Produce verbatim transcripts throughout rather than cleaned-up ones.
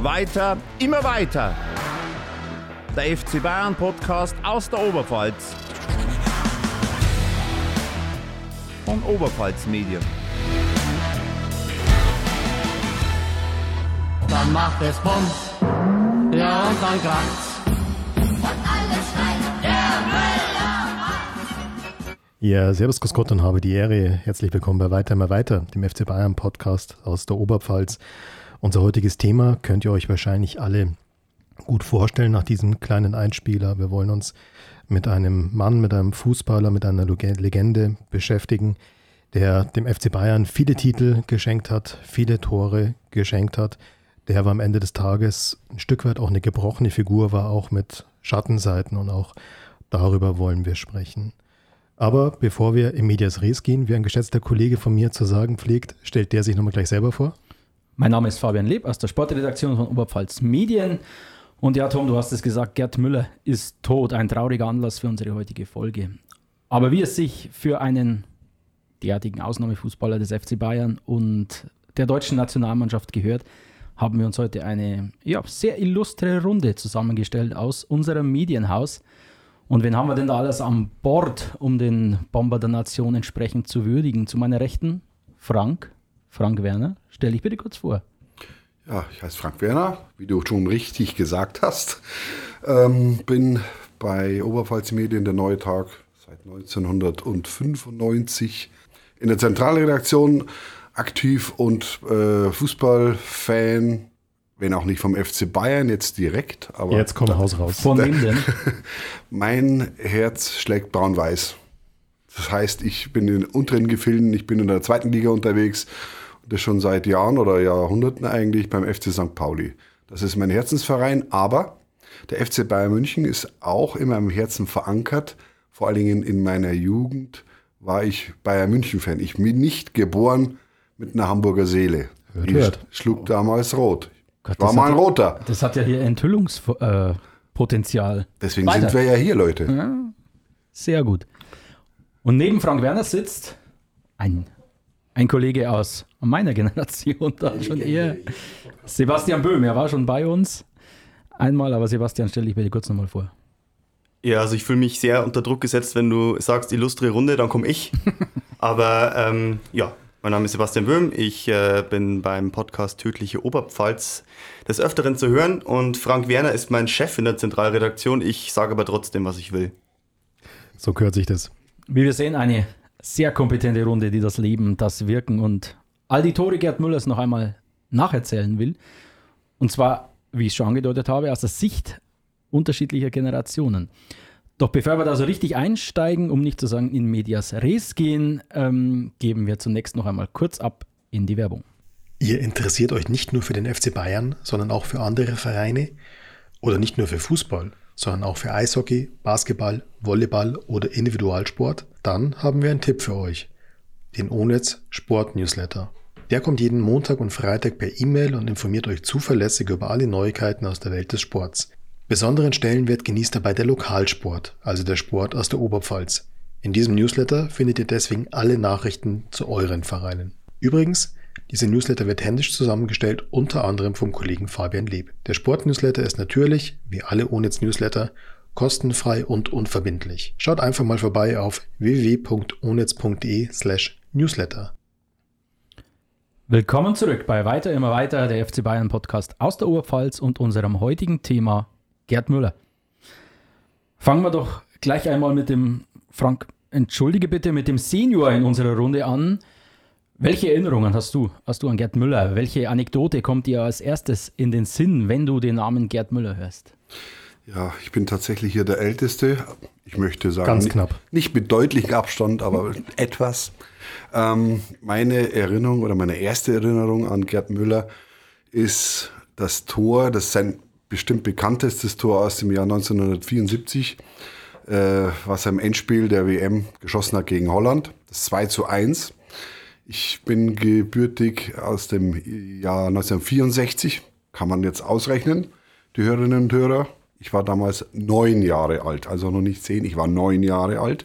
Weiter, immer weiter. Der F C Bayern Podcast aus der Oberpfalz. Von Oberpfalz Medien. Dann macht es Bums, ja und dann kracht's. Und alle schreien, der Müller! Ja, servus, grüß Gott und habe die Ehre. Herzlich willkommen bei Weiter, immer weiter, dem F C Bayern Podcast aus der Oberpfalz. Unser heutiges Thema könnt ihr euch wahrscheinlich alle gut vorstellen nach diesem kleinen Einspieler. Wir wollen uns mit einem Mann, mit einem Fußballer, mit einer Legende beschäftigen, der dem F C Bayern viele Titel geschenkt hat, viele Tore geschenkt hat, der aber am Ende des Tages ein Stück weit auch eine gebrochene Figur war, auch mit Schattenseiten, und auch darüber wollen wir sprechen. Aber bevor wir in Medias Res gehen, wie ein geschätzter Kollege von mir zu sagen pflegt, stellt der sich nochmal gleich selber vor. Mein Name ist Fabian Lieb aus der Sportredaktion von Oberpfalz Medien. Und ja, Tom, du hast es gesagt, Gerd Müller ist tot. Ein trauriger Anlass für unsere heutige Folge. Aber wie es sich für einen derartigen Ausnahmefußballer des F C Bayern und der deutschen Nationalmannschaft gehört, haben wir uns heute eine ja, sehr illustre Runde zusammengestellt aus unserem Medienhaus. Und wen haben wir denn da alles an Bord, um den Bomber der Nation entsprechend zu würdigen? Zu meiner Rechten Frank, Frank Werner. Stell dich bitte kurz vor. Ja, ich heiße Frank Werner, wie du schon richtig gesagt hast. Ähm, bin bei Oberpfalz Medien der Neue Tag seit neunzehnhundertfünfundneunzig in der Zentralredaktion aktiv und äh, Fußballfan, wenn auch nicht vom F C Bayern jetzt direkt. Aber jetzt kommt Haus raus. Von wem denn? Mein Herz schlägt braun-weiß. Das heißt, ich bin in den unteren Gefilden, ich bin in der zweiten Liga unterwegs. Das schon seit Jahren oder Jahrhunderten eigentlich beim F C Sankt Pauli. Das ist mein Herzensverein, aber der F C Bayern München ist auch in meinem Herzen verankert. Vor allen Dingen in meiner Jugend war ich Bayern München-Fan. Ich bin nicht geboren mit einer Hamburger Seele. Hört, ich hört. Schlug damals rot. Gott, ich war mal ein ja, Roter. Das hat ja hier Enthüllungspotenzial. Äh, Deswegen Weiter. Sind wir ja hier, Leute. Ja, sehr gut. Und neben Frank Werner sitzt ein... Ein Kollege aus meiner Generation, dann schon eher, Sebastian Böhm, er war schon bei uns einmal, aber Sebastian, stell dich bitte kurz nochmal vor. Ja, also ich fühle mich sehr unter Druck gesetzt, wenn du sagst, illustre Runde, dann komme ich. aber ähm, ja, mein Name ist Sebastian Böhm, ich äh, bin beim Podcast Tödliche Oberpfalz des Öfteren zu hören und Frank Werner ist mein Chef in der Zentralredaktion, ich sage aber trotzdem, was ich will. So gehört sich das. Wie wir sehen, eine sehr kompetente Runde, die das Leben, das Wirken und all die Tore Gerd Müllers noch einmal nacherzählen will. Und zwar, wie ich es schon angedeutet habe, aus der Sicht unterschiedlicher Generationen. Doch bevor wir da so richtig einsteigen, um nicht zu sagen in medias res gehen, ähm, geben wir zunächst noch einmal kurz ab in die Werbung. Ihr interessiert euch nicht nur für den F C Bayern, sondern auch für andere Vereine oder nicht nur für Fußball, sondern auch für Eishockey, Basketball, Volleyball oder Individualsport, dann haben wir einen Tipp für euch, den O N E T Z Sport-Newsletter. Der kommt jeden Montag und Freitag per E-Mail und informiert euch zuverlässig über alle Neuigkeiten aus der Welt des Sports. Besonderen Stellenwert genießt dabei der Lokalsport, also der Sport aus der Oberpfalz. In diesem Newsletter findet ihr deswegen alle Nachrichten zu euren Vereinen. Übrigens, dieser Newsletter wird händisch zusammengestellt, unter anderem vom Kollegen Fabian Lieb. Der Sportnewsletter ist natürlich, wie alle O N E T Z-Newsletter, kostenfrei und unverbindlich. Schaut einfach mal vorbei auf w w w punkt o n e t z punkt d e slash newsletter. Willkommen zurück bei Weiter, immer weiter, der F C Bayern Podcast aus der Oberpfalz und unserem heutigen Thema Gerd Müller. Fangen wir doch gleich einmal mit dem, Frank, entschuldige bitte, mit dem Senior in unserer Runde an. Welche Erinnerungen hast du, hast du an Gerd Müller? Welche Anekdote kommt dir als erstes in den Sinn, wenn du den Namen Gerd Müller hörst? Ja, ich bin tatsächlich hier der Älteste. Ich möchte sagen, ganz knapp. Nicht, nicht mit deutlichem Abstand, aber etwas. Ähm, meine Erinnerung oder meine erste Erinnerung an Gerd Müller ist das Tor, das ist sein bestimmt bekanntestes Tor aus dem Jahr neunzehnhundertvierundsiebzig, äh, was er im Endspiel der W M geschossen hat gegen Holland, das zwei zu eins. Ich bin gebürtig aus dem Jahr neunzehnhundertvierundsechzig, kann man jetzt ausrechnen, die Hörerinnen und Hörer. Ich war damals neun Jahre alt, also noch nicht zehn, ich war neun Jahre alt.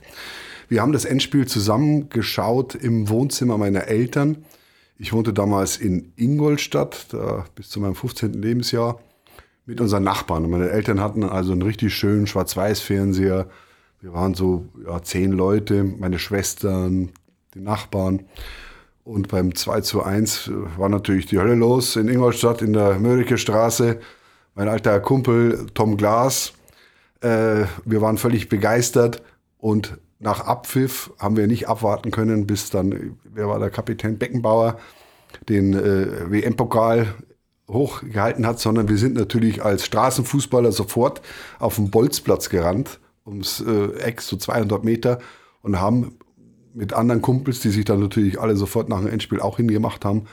Wir haben das Endspiel zusammen geschaut im Wohnzimmer meiner Eltern Ich wohnte damals in Ingolstadt, da bis zu meinem fünfzehnten Lebensjahr, mit unseren Nachbarn. Und meine Eltern hatten also einen richtig schönen Schwarz-Weiß-Fernseher. Wir waren so ja, zehn Leute, meine Schwestern, die Nachbarn. Und beim zwei zu eins war natürlich die Hölle los in Ingolstadt, in der Meidericher Straße. Mein alter Kumpel Tom Glas, äh, wir waren völlig begeistert. Und nach Abpfiff haben wir nicht abwarten können, bis dann, wer war der Kapitän Beckenbauer, den äh, W M-Pokal hochgehalten hat, sondern wir sind natürlich als Straßenfußballer sofort auf den Bolzplatz gerannt, ums äh, Eck, so zweihundert Meter, und haben mit anderen Kumpels, die sich dann natürlich alle sofort nach dem Endspiel auch hingemacht haben,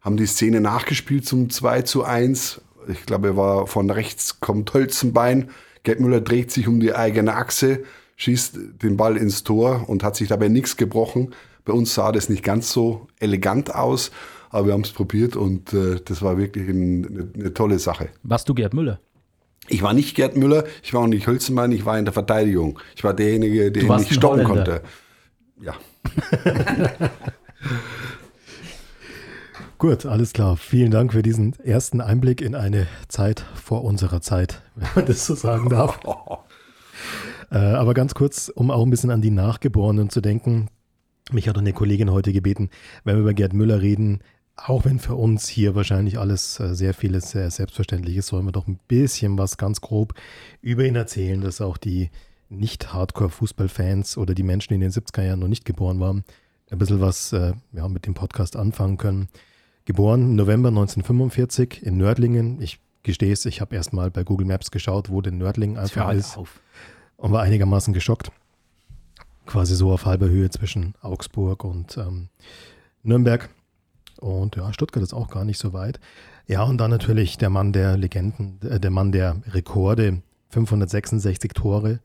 haben die Szene nachgespielt zum zwei zu eins. Ich glaube, er war von rechts, kommt Hölzenbein, Gerd Müller dreht sich um die eigene Achse, schießt den Ball ins Tor und hat sich dabei nichts gebrochen. Bei uns sah das nicht ganz so elegant aus, aber wir haben es probiert und äh, das war wirklich ein, eine, eine tolle Sache. Warst du Gerd Müller? Ich war nicht Gerd Müller, ich war auch nicht Hölzenbein, ich war in der Verteidigung. Ich war derjenige, der nicht stoppen konnte. Ja. Gut, alles klar. Vielen Dank für diesen ersten Einblick in eine Zeit vor unserer Zeit, wenn man das so sagen darf. äh, aber ganz kurz, um auch ein bisschen an die Nachgeborenen zu denken. Mich hat eine Kollegin heute gebeten, wenn wir über Gerd Müller reden, auch wenn für uns hier wahrscheinlich alles äh, sehr vieles sehr selbstverständlich ist, sollen wir doch ein bisschen was ganz grob über ihn erzählen, dass auch die Nicht-Hardcore-Fußballfans oder die Menschen, die in den siebziger Jahren noch nicht geboren waren, ein bisschen was äh, ja, mit dem Podcast anfangen können. Geboren im November neunzehnhundertfünfundvierzig in Nördlingen. Ich gestehe es, ich habe erst mal bei Google Maps geschaut, wo denn Nördlingen einfach ist, und war einigermaßen geschockt. Quasi so auf halber Höhe zwischen Augsburg und ähm, Nürnberg. Und ja, Stuttgart ist auch gar nicht so weit. Ja, und dann natürlich der Mann der Legenden, äh, der Mann der Rekorde, fünfhundertsechsundsechzig Tore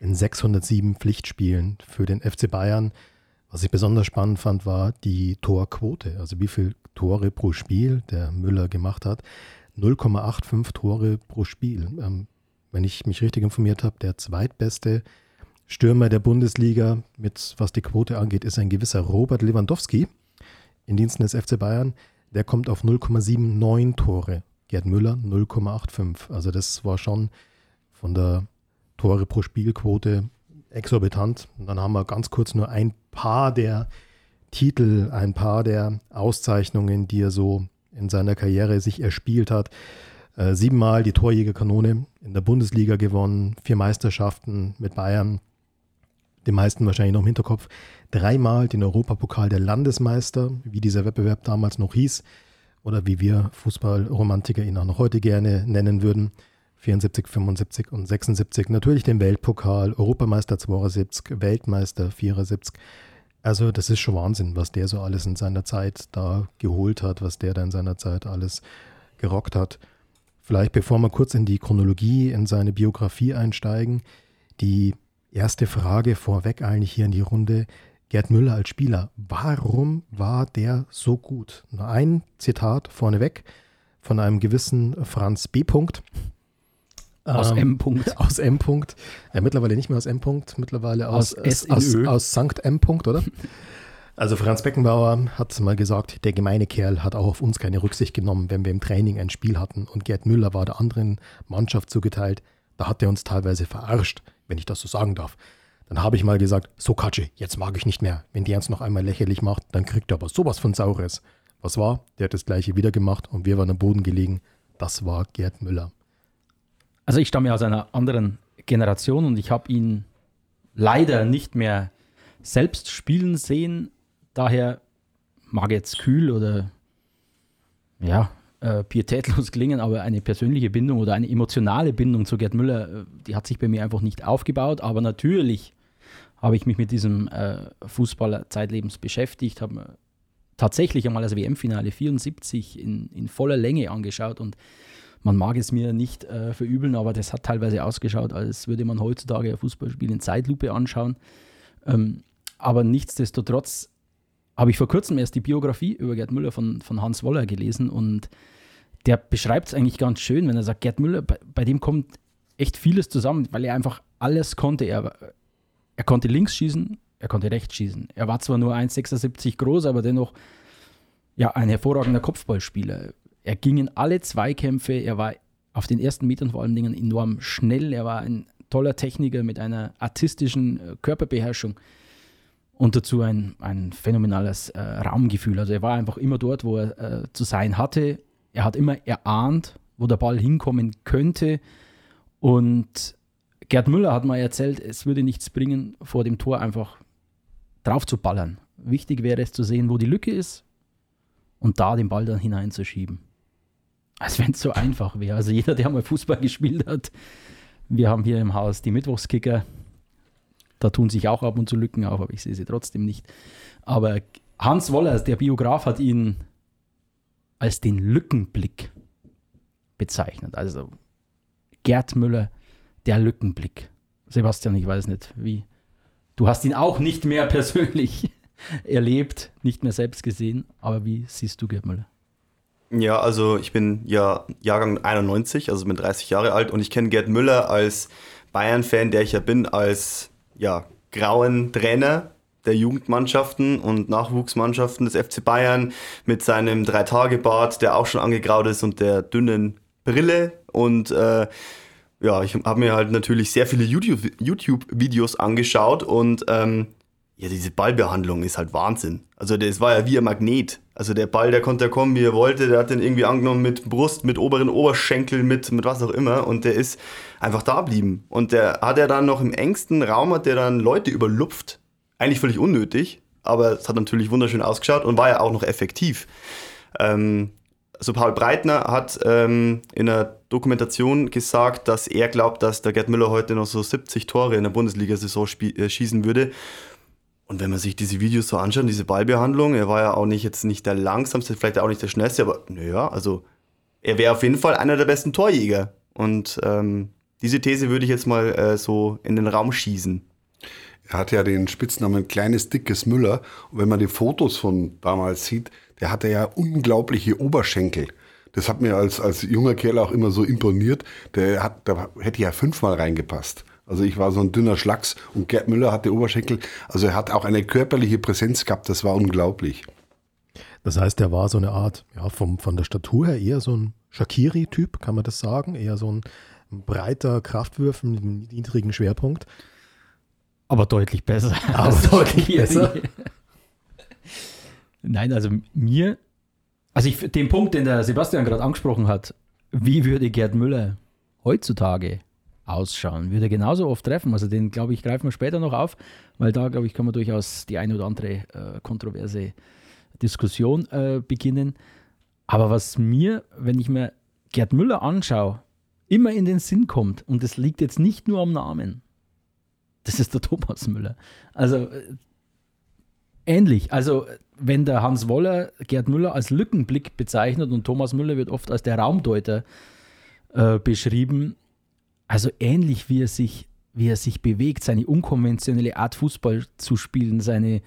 in sechshundertsieben Pflichtspielen für den F C Bayern. Was ich besonders spannend fand, war die Torquote, also wie viele Tore pro Spiel der Müller gemacht hat. null Komma fünfundachtzig Tore pro Spiel. Ähm, wenn ich mich richtig informiert habe, der zweitbeste Stürmer der Bundesliga, mit was die Quote angeht, ist ein gewisser Robert Lewandowski in Diensten des F C Bayern. Der kommt auf null Komma neunundsiebzig Tore. Gerd Müller null Komma fünfundachtzig. Also das war schon von der Tore pro Spielquote exorbitant. Und dann haben wir ganz kurz nur ein paar der Titel, ein paar der Auszeichnungen, die er so in seiner Karriere sich erspielt hat. Äh, siebenmal die Torjägerkanone in der Bundesliga gewonnen, vier Meisterschaften mit Bayern, den meisten wahrscheinlich noch im Hinterkopf, dreimal den Europapokal der Landesmeister, wie dieser Wettbewerb damals noch hieß oder wie wir Fußballromantiker ihn auch noch heute gerne nennen würden. vierundsiebzig, fünfundsiebzig und sechsundsiebzig. Natürlich den Weltpokal, Europameister zweiundsiebzig, Weltmeister vierundsiebzig. Also das ist schon Wahnsinn, was der so alles in seiner Zeit da geholt hat, was der da in seiner Zeit alles gerockt hat. Vielleicht bevor wir kurz in die Chronologie, in seine Biografie einsteigen, die erste Frage vorweg eigentlich hier in die Runde. Gerd Müller als Spieler, warum war der so gut? Nur ein Zitat vorneweg von einem gewissen Franz B. Aus ähm, M. -Punkt. Aus M. -Punkt. Ja, mittlerweile nicht mehr aus M. -Punkt, mittlerweile aus, aus, aus, aus Sankt M. -Punkt, oder? Also Franz Beckenbauer hat mal gesagt, der gemeine Kerl hat auch auf uns keine Rücksicht genommen, wenn wir im Training ein Spiel hatten, und Gerd Müller war der anderen Mannschaft zugeteilt. Da hat er uns teilweise verarscht, wenn ich das so sagen darf. Dann habe ich mal gesagt, so Katsche, jetzt mag ich nicht mehr. Wenn der uns noch einmal lächerlich macht, dann kriegt er aber sowas von Saures. Was war? Der hat das Gleiche wieder gemacht und wir waren am Boden gelegen. Das war Gerd Müller. Also ich stamme aus einer anderen Generation und ich habe ihn leider nicht mehr selbst spielen sehen. Daher mag jetzt kühl oder ja, äh, pietätlos klingen, aber eine persönliche Bindung oder eine emotionale Bindung zu Gerd Müller, die hat sich bei mir einfach nicht aufgebaut. Aber natürlich habe ich mich mit diesem äh, Fußballer zeitlebens beschäftigt, habe tatsächlich einmal das W M-Finale vierundsiebzig in, in voller Länge angeschaut und man mag es mir nicht äh, verübeln, aber das hat teilweise ausgeschaut, als würde man heutzutage ein Fußballspiel in Zeitlupe anschauen. Ähm, aber nichtsdestotrotz habe ich vor kurzem erst die Biografie über Gerd Müller von, von Hans Woller gelesen und der beschreibt es eigentlich ganz schön, wenn er sagt, Gerd Müller, bei, bei dem kommt echt vieles zusammen, weil er einfach alles konnte. Er, er konnte links schießen, er konnte rechts schießen. Er war zwar nur eins Komma sechsundsiebzig groß, aber dennoch ja, ein hervorragender Kopfballspieler. Er ging in alle Zweikämpfe, er war auf den ersten Metern vor allen Dingen enorm schnell, er war ein toller Techniker mit einer artistischen Körperbeherrschung und dazu ein, ein phänomenales äh, Raumgefühl. Also er war einfach immer dort, wo er äh, zu sein hatte. Er hat immer erahnt, wo der Ball hinkommen könnte. Und Gerd Müller hat mal erzählt, es würde nichts bringen, vor dem Tor einfach drauf zu ballern. Wichtig wäre es zu sehen, wo die Lücke ist und da den Ball dann hineinzuschieben. Als wenn es so einfach wäre. Also jeder, der mal Fußball gespielt hat, wir haben hier im Haus die Mittwochskicker, da tun sich auch ab und zu Lücken auf, aber ich sehe sie trotzdem nicht. Aber Hans Woller, der Biograf, hat ihn als den Lückenblick bezeichnet. Also Gerd Müller, der Lückenblick. Sebastian, ich weiß nicht, wie. Du hast ihn auch nicht mehr persönlich erlebt, nicht mehr selbst gesehen, aber wie siehst du Gerd Müller? Ja, also ich bin ja Jahrgang einundneunzig, also bin dreißig Jahre alt und ich kenne Gerd Müller als Bayern-Fan, der ich ja bin, als ja, grauen Trainer der Jugendmannschaften und Nachwuchsmannschaften des F C Bayern mit seinem Drei-Tage-Bart, der auch schon angegraut ist und der dünnen Brille und äh, ja, ich habe mir halt natürlich sehr viele YouTube- YouTube-Videos angeschaut und ähm, ja, diese Ballbehandlung ist halt Wahnsinn. Also das war ja wie ein Magnet. Also der Ball, der konnte kommen, wie er wollte. Der hat den irgendwie angenommen mit Brust, mit oberen Oberschenkel, mit, mit was auch immer. Und der ist einfach da geblieben. Und der hat er dann noch im engsten Raum, hat der dann Leute überlupft. Eigentlich völlig unnötig, aber es hat natürlich wunderschön ausgeschaut und war ja auch noch effektiv. Ähm, also Paul Breitner hat ähm, in einer Dokumentation gesagt, dass er glaubt, dass der Gerd Müller heute noch so siebzig Tore in der Bundesliga-Saison spie- äh, schießen würde. Und wenn man sich diese Videos so anschaut, diese Ballbehandlung, er war ja auch nicht jetzt nicht der langsamste, vielleicht auch nicht der schnellste, aber naja, also er wäre auf jeden Fall einer der besten Torjäger. Und ähm, diese These würde ich jetzt mal äh, so in den Raum schießen. Er hat ja den Spitznamen Kleines, Dickes Müller. Und wenn man die Fotos von damals sieht, der hatte ja unglaubliche Oberschenkel. Das hat mir als, als junger Kerl auch immer so imponiert. Der hat, da hätte ja fünfmal reingepasst. Also ich war so ein dünner Schlacks und Gerd Müller hatte Oberschenkel. Also er hat auch eine körperliche Präsenz gehabt, das war unglaublich. Das heißt, er war so eine Art, ja, vom, von der Statur her eher so ein Shaqiri-Typ, kann man das sagen? Eher so ein breiter Kraftwürfel mit einem niedrigen Schwerpunkt. Aber deutlich besser. Aber deutlich besser. Nein, also mir, also ich, den Punkt, den der Sebastian gerade angesprochen hat, wie würde Gerd Müller heutzutage ausschauen, würde er genauso oft treffen. Also den, glaube ich, greifen wir später noch auf, weil da, glaube ich, kann man durchaus die eine oder andere äh, kontroverse Diskussion äh, beginnen. Aber was mir, wenn ich mir Gerd Müller anschaue, immer in den Sinn kommt, und das liegt jetzt nicht nur am Namen, das ist der Thomas Müller. Also äh, ähnlich. Also wenn der Hans Woller Gerd Müller als Lückenblick bezeichnet und Thomas Müller wird oft als der Raumdeuter äh, beschrieben, also ähnlich wie er sich, wie er sich bewegt, seine unkonventionelle Art Fußball zu spielen, seine,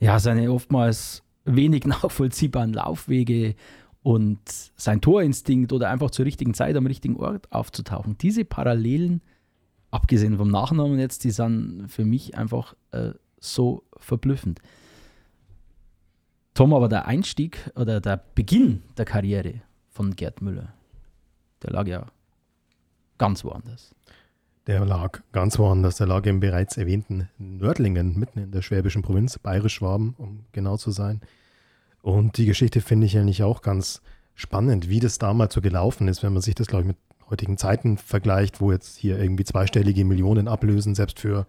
ja, seine oftmals wenig nachvollziehbaren Laufwege und sein Torinstinkt oder einfach zur richtigen Zeit am richtigen Ort aufzutauchen. Diese Parallelen, abgesehen vom Nachnamen jetzt, die sind für mich einfach äh, so verblüffend. Tom, aber der Einstieg oder der Beginn der Karriere von Gerd Müller, der lag ja ganz woanders. Der lag ganz woanders. Der lag im bereits erwähnten Nördlingen, mitten in der schwäbischen Provinz, Bayerisch-Schwaben, um genau zu sein. Und die Geschichte finde ich eigentlich auch ganz spannend, wie das damals so gelaufen ist, wenn man sich das, glaube ich, mit heutigen Zeiten vergleicht, wo jetzt hier irgendwie zweistellige Millionen ablösen, selbst für,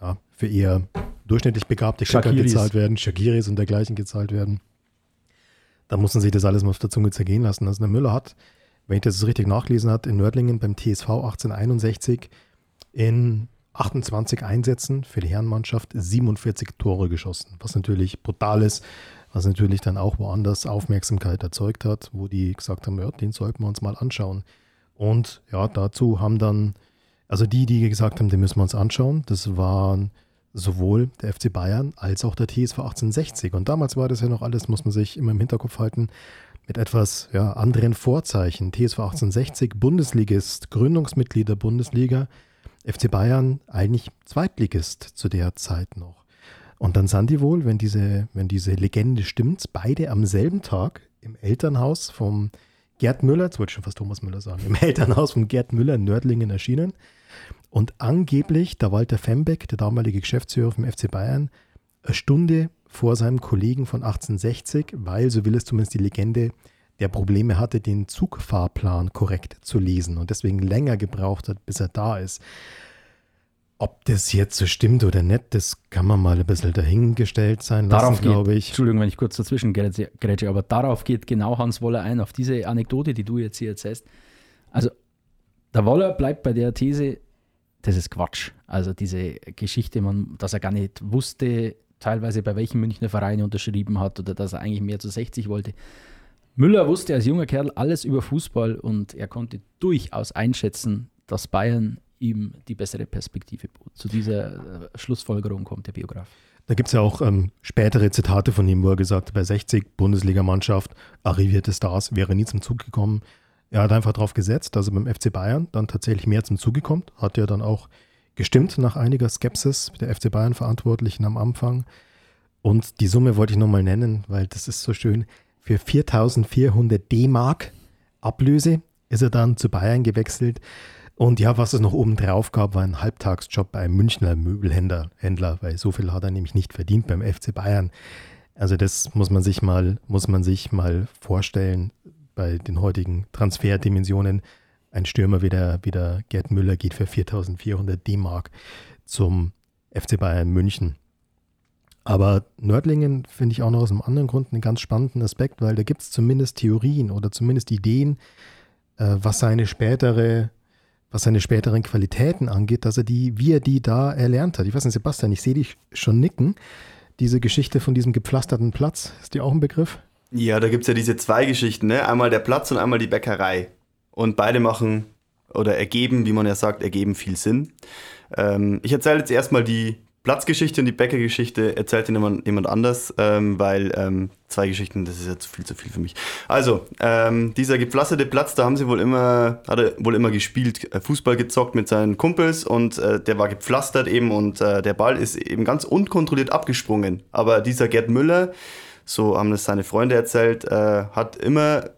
ja, für eher durchschnittlich begabte Kicker gezahlt werden, Shakiris und dergleichen gezahlt werden. Da mussten sich das alles mal auf der Zunge zergehen lassen. Also der Müller hat, wenn ich das richtig nachgelesen habe, in Nördlingen beim T S V achtzehnhunderteinundsechzig in achtundzwanzig Einsätzen für die Herrenmannschaft siebenundvierzig Tore geschossen, was natürlich brutal ist, was natürlich dann auch woanders Aufmerksamkeit erzeugt hat, wo die gesagt haben, ja, den sollten wir uns mal anschauen. Und ja, dazu haben dann, also die, die gesagt haben, den müssen wir uns anschauen, das waren sowohl der F C Bayern als auch der T S V achtzehnhundertsechzig. Und damals war das ja noch alles, muss man sich immer im Hinterkopf halten, mit etwas ja, anderen Vorzeichen. T S V achtzehnhundertsechzig, Bundesligist, Gründungsmitglied der Bundesliga. F C Bayern, eigentlich Zweitligist zu der Zeit noch. Und dann sind die wohl, wenn diese, wenn diese Legende stimmt, beide am selben Tag im Elternhaus vom Gerd Müller, jetzt wollte ich schon fast Thomas Müller sagen, im Elternhaus von Gerd Müller in Nördlingen erschienen. Und angeblich der Walter Fembeck, der damalige Geschäftsführer vom F C Bayern, eine Stunde vor seinem Kollegen von achtzehnhundertsechzig, weil, so will es zumindest die Legende, der Probleme hatte, den Zugfahrplan korrekt zu lesen und deswegen länger gebraucht hat, bis er da ist. Ob das jetzt so stimmt oder nicht, das kann man mal ein bisschen dahingestellt sein lassen, glaube ich. Entschuldigung, wenn ich kurz dazwischen grätsche, aber darauf geht genau Hans Woller ein, auf diese Anekdote, die du jetzt hier erzählst. Also der Woller bleibt bei der These, das ist Quatsch. Also diese Geschichte, man, dass er gar nicht wusste, teilweise bei welchen Münchner Vereinen unterschrieben hat oder dass er eigentlich mehr zu sechzig wollte. Müller wusste als junger Kerl alles über Fußball und er konnte durchaus einschätzen, dass Bayern ihm die bessere Perspektive bot. Zu dieser Schlussfolgerung kommt der Biograf. Da gibt es ja auch ähm, spätere Zitate von ihm, wo er gesagt hat, bei sechzig Bundesligamannschaft, arrivierte Stars, wäre nie zum Zug gekommen. Er hat einfach darauf gesetzt, dass er beim F C Bayern dann tatsächlich mehr zum Zuge kommt. Hat ja dann auch gestimmt nach einiger Skepsis der F C Bayern-Verantwortlichen am Anfang. Und die Summe wollte ich nochmal nennen, weil das ist so schön. Für viertausendvierhundert D-Mark Ablöse ist er dann zu Bayern gewechselt. Und ja, was es noch oben drauf gab, war ein Halbtagsjob bei einem Münchner Möbelhändler, Händler, weil so viel hat er nämlich nicht verdient beim F C Bayern. Also das muss man sich mal, muss man sich mal vorstellen. Bei den heutigen Transferdimensionen, ein Stürmer wie der, wie der Gerd Müller geht für viertausendvierhundert D-Mark zum F C Bayern München. Aber Nördlingen finde ich auch noch aus einem anderen Grund einen ganz spannenden Aspekt, weil da gibt es zumindest Theorien oder zumindest Ideen, äh, was seine spätere, was seine späteren Qualitäten angeht, dass er die, wie er die da erlernt hat. Ich weiß nicht, Sebastian, ich sehe dich schon nicken. Diese Geschichte von diesem gepflasterten Platz, ist dir auch ein Begriff? Ja, da gibt es ja diese zwei Geschichten, ne? Einmal der Platz und einmal die Bäckerei. Und beide machen oder ergeben, wie man ja sagt, ergeben viel Sinn. Ähm, ich erzähle jetzt erstmal die Platzgeschichte und die Bäckergeschichte erzählt jemand, jemand anders, ähm, weil ähm, zwei Geschichten, das ist ja zu viel, zu viel für mich. Also, ähm, dieser gepflasterte Platz, da haben sie wohl immer, hat er wohl immer gespielt, Fußball gezockt mit seinen Kumpels und äh, der war gepflastert eben und äh, der Ball ist eben ganz unkontrolliert abgesprungen. Aber dieser Gerd Müller, so haben das seine Freunde erzählt, äh, hat immer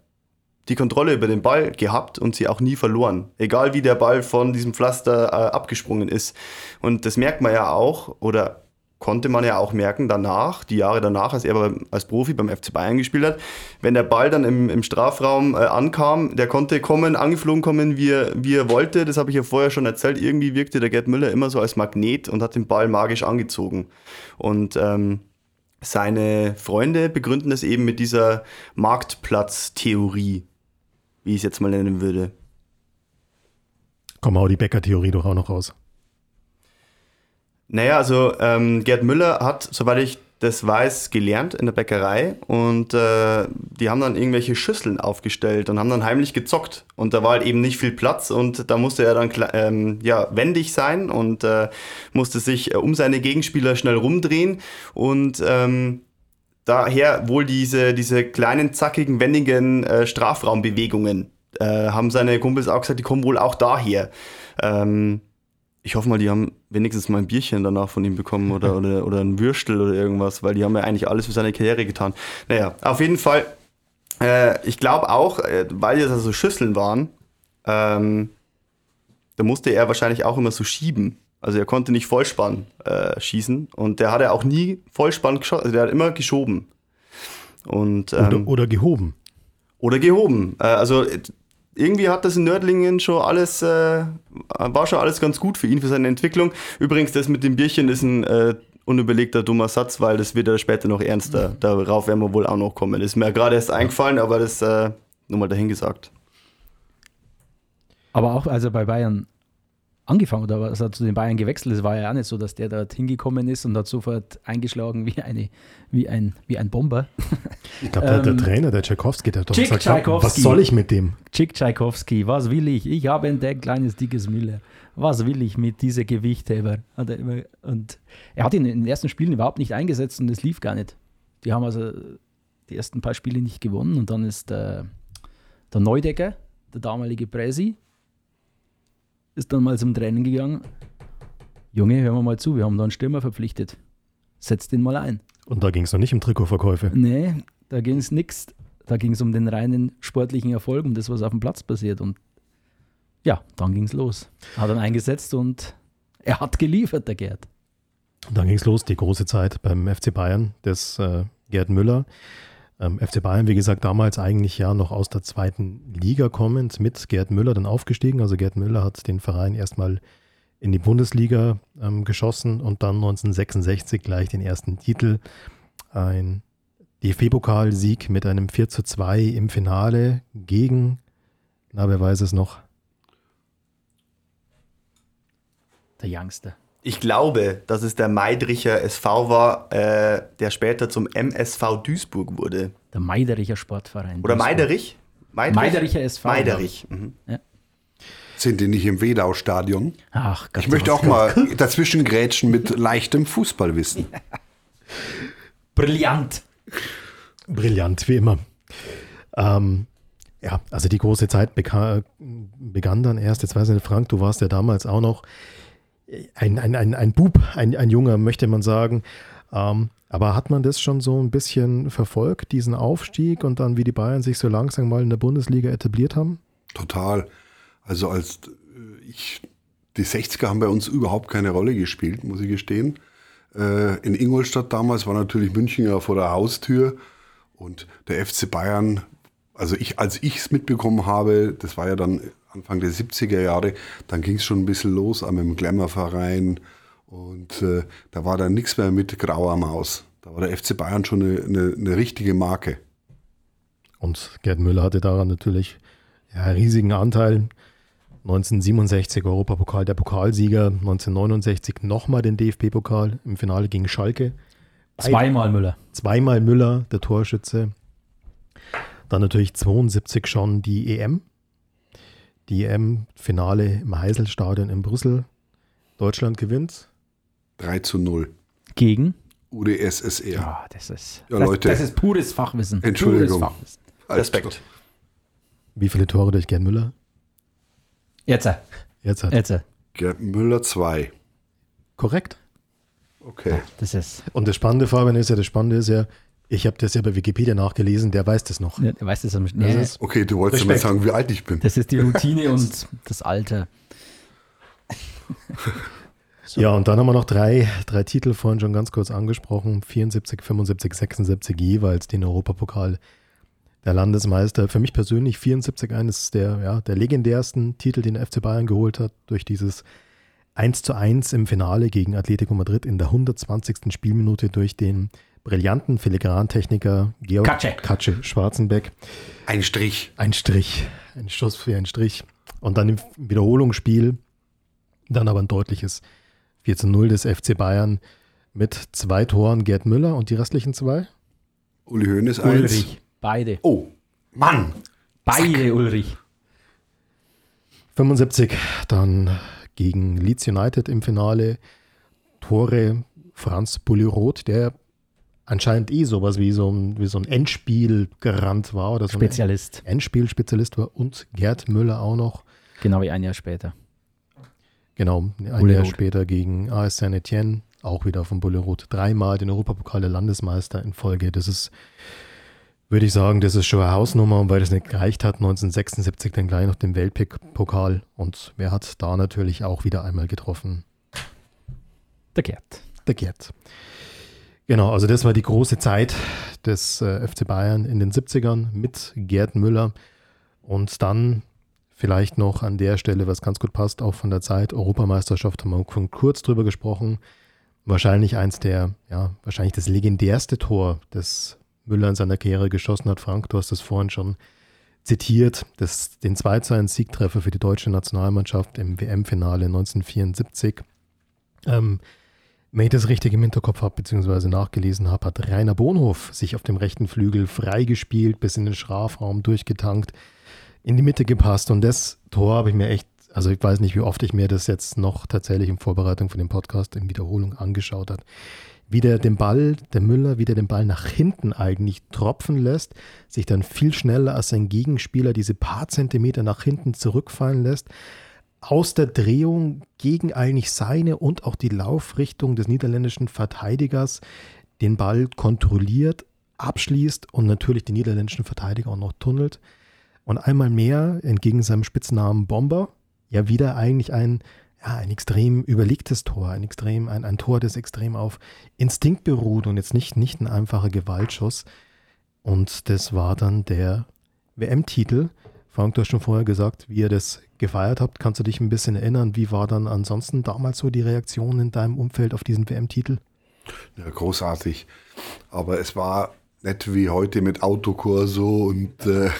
die Kontrolle über den Ball gehabt und sie auch nie verloren. Egal wie der Ball von diesem Pflaster äh, abgesprungen ist. Und das merkt man ja auch, oder konnte man ja auch merken danach, die Jahre danach, als er beim, als Profi beim F C Bayern gespielt hat, wenn der Ball dann im, im Strafraum äh, ankam, der konnte kommen, angeflogen kommen, wie er, wie er wollte. Das habe ich ja vorher schon erzählt. Irgendwie wirkte der Gerd Müller immer so als Magnet und hat den Ball magisch angezogen. Und ähm, seine Freunde begründen das eben mit dieser Marktplatztheorie, wie ich es jetzt mal nennen würde. Komm, hau die Bäcker-Theorie doch auch noch raus. Naja, also ähm, Gerd Müller hat, soweit ich das weiß, gelernt in der Bäckerei und äh, die haben dann irgendwelche Schüsseln aufgestellt und haben dann heimlich gezockt und da war halt eben nicht viel Platz und da musste er dann ähm, ja, wendig sein und äh, musste sich äh, um seine Gegenspieler schnell rumdrehen und ähm, daher wohl diese, diese kleinen, zackigen, wendigen äh, Strafraumbewegungen äh, haben seine Kumpels auch gesagt, die kommen wohl auch daher. Ähm, Ich hoffe mal, die haben wenigstens mal ein Bierchen danach von ihm bekommen oder, oder, oder ein Würstel oder irgendwas, weil die haben ja eigentlich alles für seine Karriere getan. Naja, auf jeden Fall, äh, ich glaube auch, äh, weil das also Schüsseln waren, ähm, da musste er wahrscheinlich auch immer so schieben. Also er konnte nicht Vollspann äh, schießen und der hat ja auch nie Vollspann geschossen, also der hat immer geschoben. Und, ähm, oder, oder gehoben. Oder gehoben, äh, also... Irgendwie hat das in Nördlingen schon alles, äh, war schon alles ganz gut für ihn, für seine Entwicklung. Übrigens, das mit dem Bierchen ist ein äh, unüberlegter, dummer Satz, weil das wird ja später noch ernster. Mhm. Darauf werden wir wohl auch noch kommen. Das ist mir gerade erst eingefallen, aber das äh, nur mal dahingesagt. Aber auch als er bei Bayern angefangen oder als er zu den Bayern gewechselt ist, war ja auch nicht so, dass der dort hingekommen ist und hat sofort eingeschlagen wie, eine, wie, ein, wie ein Bomber. Ich glaube, der, der Trainer, der Tschaikovsky, der hat doch Chick gesagt, was soll ich mit dem? Chick Tschaikovsky, was will ich? Ich habe entdeckt, kleines, dickes Müller. Was will ich mit dieser Gewichtheber? Hat er immer, und er hat ihn in den ersten Spielen überhaupt nicht eingesetzt und es lief gar nicht. Die haben also die ersten paar Spiele nicht gewonnen und dann ist der, der Neudecker, der damalige Presi, ist dann mal zum Training gegangen. Junge, hören wir mal zu, wir haben da einen Stürmer verpflichtet. setz den mal ein. Und da ging es noch nicht um Trikotverkäufe? Nee, da ging es nichts. Da ging es um den reinen sportlichen Erfolg, um das, was auf dem Platz passiert. Und ja, dann ging es los. Hat dann eingesetzt und er hat geliefert, der Gerd. Und dann ging es los, die große Zeit beim F C Bayern des äh, Gerd Müller. Ähm, F C Bayern, wie gesagt, damals eigentlich ja noch aus der zweiten Liga kommend, mit Gerd Müller dann aufgestiegen. Also Gerd Müller hat den Verein erstmal in die Bundesliga ähm, geschossen und dann neunzehnhundertsechsundsechzig gleich den ersten Titel. Ein D F B-Pokalsieg mit einem vier zu zwei im Finale gegen, na, wer weiß es noch? Der Youngster. Ich glaube, dass es der Meidericher S V war, äh, der später zum M S V Duisburg wurde. Der Meidericher Sportverein. Oder Meiderich? Meiderich? Meidericher S V. Meiderich. Mhm. Ja. Sind die nicht im Wedau-Stadion? Ach Gott. Ich möchte auch mal dazwischen grätschen mit leichtem Fußballwissen. Brillant. Brillant, wie immer. Ähm, ja, also die große Zeit beka- begann dann erst. Jetzt weiß ich nicht, Frank, du warst ja damals auch noch ein, ein, ein, ein Bub, ein, ein Junger, möchte man sagen. Ähm, aber hat man das schon so ein bisschen verfolgt, diesen Aufstieg und dann, wie die Bayern sich so langsam mal in der Bundesliga etabliert haben? Total. Also als ich, die sechziger haben bei uns überhaupt keine Rolle gespielt, muss ich gestehen. In Ingolstadt damals war natürlich München ja vor der Haustür und der F C Bayern, also ich, als ich es mitbekommen habe, das war ja dann Anfang der siebziger Jahre, dann ging es schon ein bisschen los mit dem Glamour-Verein und äh, da war dann nichts mehr mit grauer Maus. Da war der F C Bayern schon eine, eine, eine richtige Marke. Und Gerd Müller hatte daran natürlich ja, einen riesigen Anteil. neunzehnhundertsiebenundsechzig Europapokal der Pokalsieger, neunzehnhundertneunundsechzig nochmal den D F B-Pokal im Finale gegen Schalke. Beide, zweimal Müller. Zweimal Müller, der Torschütze. Dann natürlich zweiundsiebzig schon die E M. Die E M-Finale im Heiselstadion in Brüssel. Deutschland gewinnt. drei zu null. Gegen? U d S S R. Ja, das ist, ja, das, Leute. Das ist pures Fachwissen. Entschuldigung. Pures Fachwissen. Respekt. Wie viele Tore durch Gerd Müller? Jetzt. Jetzt. Jetzt. Gerd Müller zwei. Korrekt. Okay. Ja, das ist. Und das Spannende, Fabian, ist ja, das Spannende ist ja, ich habe das ja bei Wikipedia nachgelesen, der weiß das noch. Ja, der weiß das am ja. Das ist, okay, du wolltest mir sagen, wie alt ich bin. Das ist die Routine und das Alter. So. Ja, und dann haben wir noch drei, drei Titel vorhin schon ganz kurz angesprochen. vierundsiebzig, fünfundsiebzig, sechsundsiebzig jeweils den Europapokal. Der Landesmeister, für mich persönlich vierundsiebzig eines der, ja, der legendärsten Titel, den der F C Bayern geholt hat, durch dieses eins zu eins im Finale gegen Atletico Madrid in der hundertzwanzigsten Spielminute durch den brillanten Filigrantechniker Georg Katsche. Katsche Schwarzenbeck. Ein Strich. Ein Strich. Ein Schuss für einen Strich. Und dann im Wiederholungsspiel, dann aber ein deutliches vier zu null des F C Bayern mit zwei Toren Gerd Müller und die restlichen zwei? Uli Hoeneß eins. Beide. Oh, Mann. Beide, Sack. Ulrich. fünfundsiebzig, dann gegen Leeds United im Finale. Tore Franz Bulli-Roth, der anscheinend eh sowas wie so ein, wie so ein Endspielgarant war. Oder so Spezialist. Endspiel-Spezialist war und Gerd Müller auch noch. Genau wie ein Jahr später. Genau, ein Bulli-Roth. Jahr später gegen A S Saint-Étienne, auch wieder von Bulli-Roth. Dreimal den Europapokal der Landesmeister in Folge. Das ist... Würde ich sagen, das ist schon eine Hausnummer und weil das nicht gereicht hat, neunzehnhundertsechsundsiebzig dann gleich noch den Weltpokal und wer hat da natürlich auch wieder einmal getroffen? Der Gerd. Der Gerd. Genau, also das war die große Zeit des äh, F C Bayern in den siebzigern mit Gerd Müller und dann vielleicht noch an der Stelle, was ganz gut passt, auch von der Zeit, Europameisterschaft haben wir schon kurz drüber gesprochen, wahrscheinlich eins der, ja, wahrscheinlich das legendärste Tor des Müller in seiner Karriere geschossen hat. Frank, du hast das vorhin schon zitiert, das, den zwei zu eins Siegtreffer für die deutsche Nationalmannschaft im W M-Finale neunzehnhundertvierundsiebzig. Ähm, wenn ich das richtig im Hinterkopf habe, beziehungsweise nachgelesen habe, hat Rainer Bonhof sich auf dem rechten Flügel freigespielt, bis in den Strafraum durchgetankt, in die Mitte gepasst und das Tor habe ich mir echt, also ich weiß nicht, wie oft ich mir das jetzt noch tatsächlich in Vorbereitung für den Podcast in Wiederholung angeschaut habe. Wie der den Ball, der Müller, wie der den Ball nach hinten eigentlich tropfen lässt, sich dann viel schneller als sein Gegenspieler diese paar Zentimeter nach hinten zurückfallen lässt, aus der Drehung gegen eigentlich seine und auch die Laufrichtung des niederländischen Verteidigers den Ball kontrolliert, abschließt und natürlich den niederländischen Verteidiger auch noch tunnelt. Und einmal mehr, entgegen seinem Spitznamen Bomber, ja wieder eigentlich ein, ja, ein extrem überlegtes Tor, ein, extrem, ein, ein Tor, das extrem auf Instinkt beruht und jetzt nicht, nicht ein einfacher Gewaltschuss. Und das war dann der W M-Titel. Frank, du hast schon vorher gesagt, wie ihr das gefeiert habt. Kannst du dich ein bisschen erinnern, wie war dann ansonsten damals so die Reaktion in deinem Umfeld auf diesen W M-Titel? Ja, großartig. Aber es war nicht wie heute mit Autokorso und äh,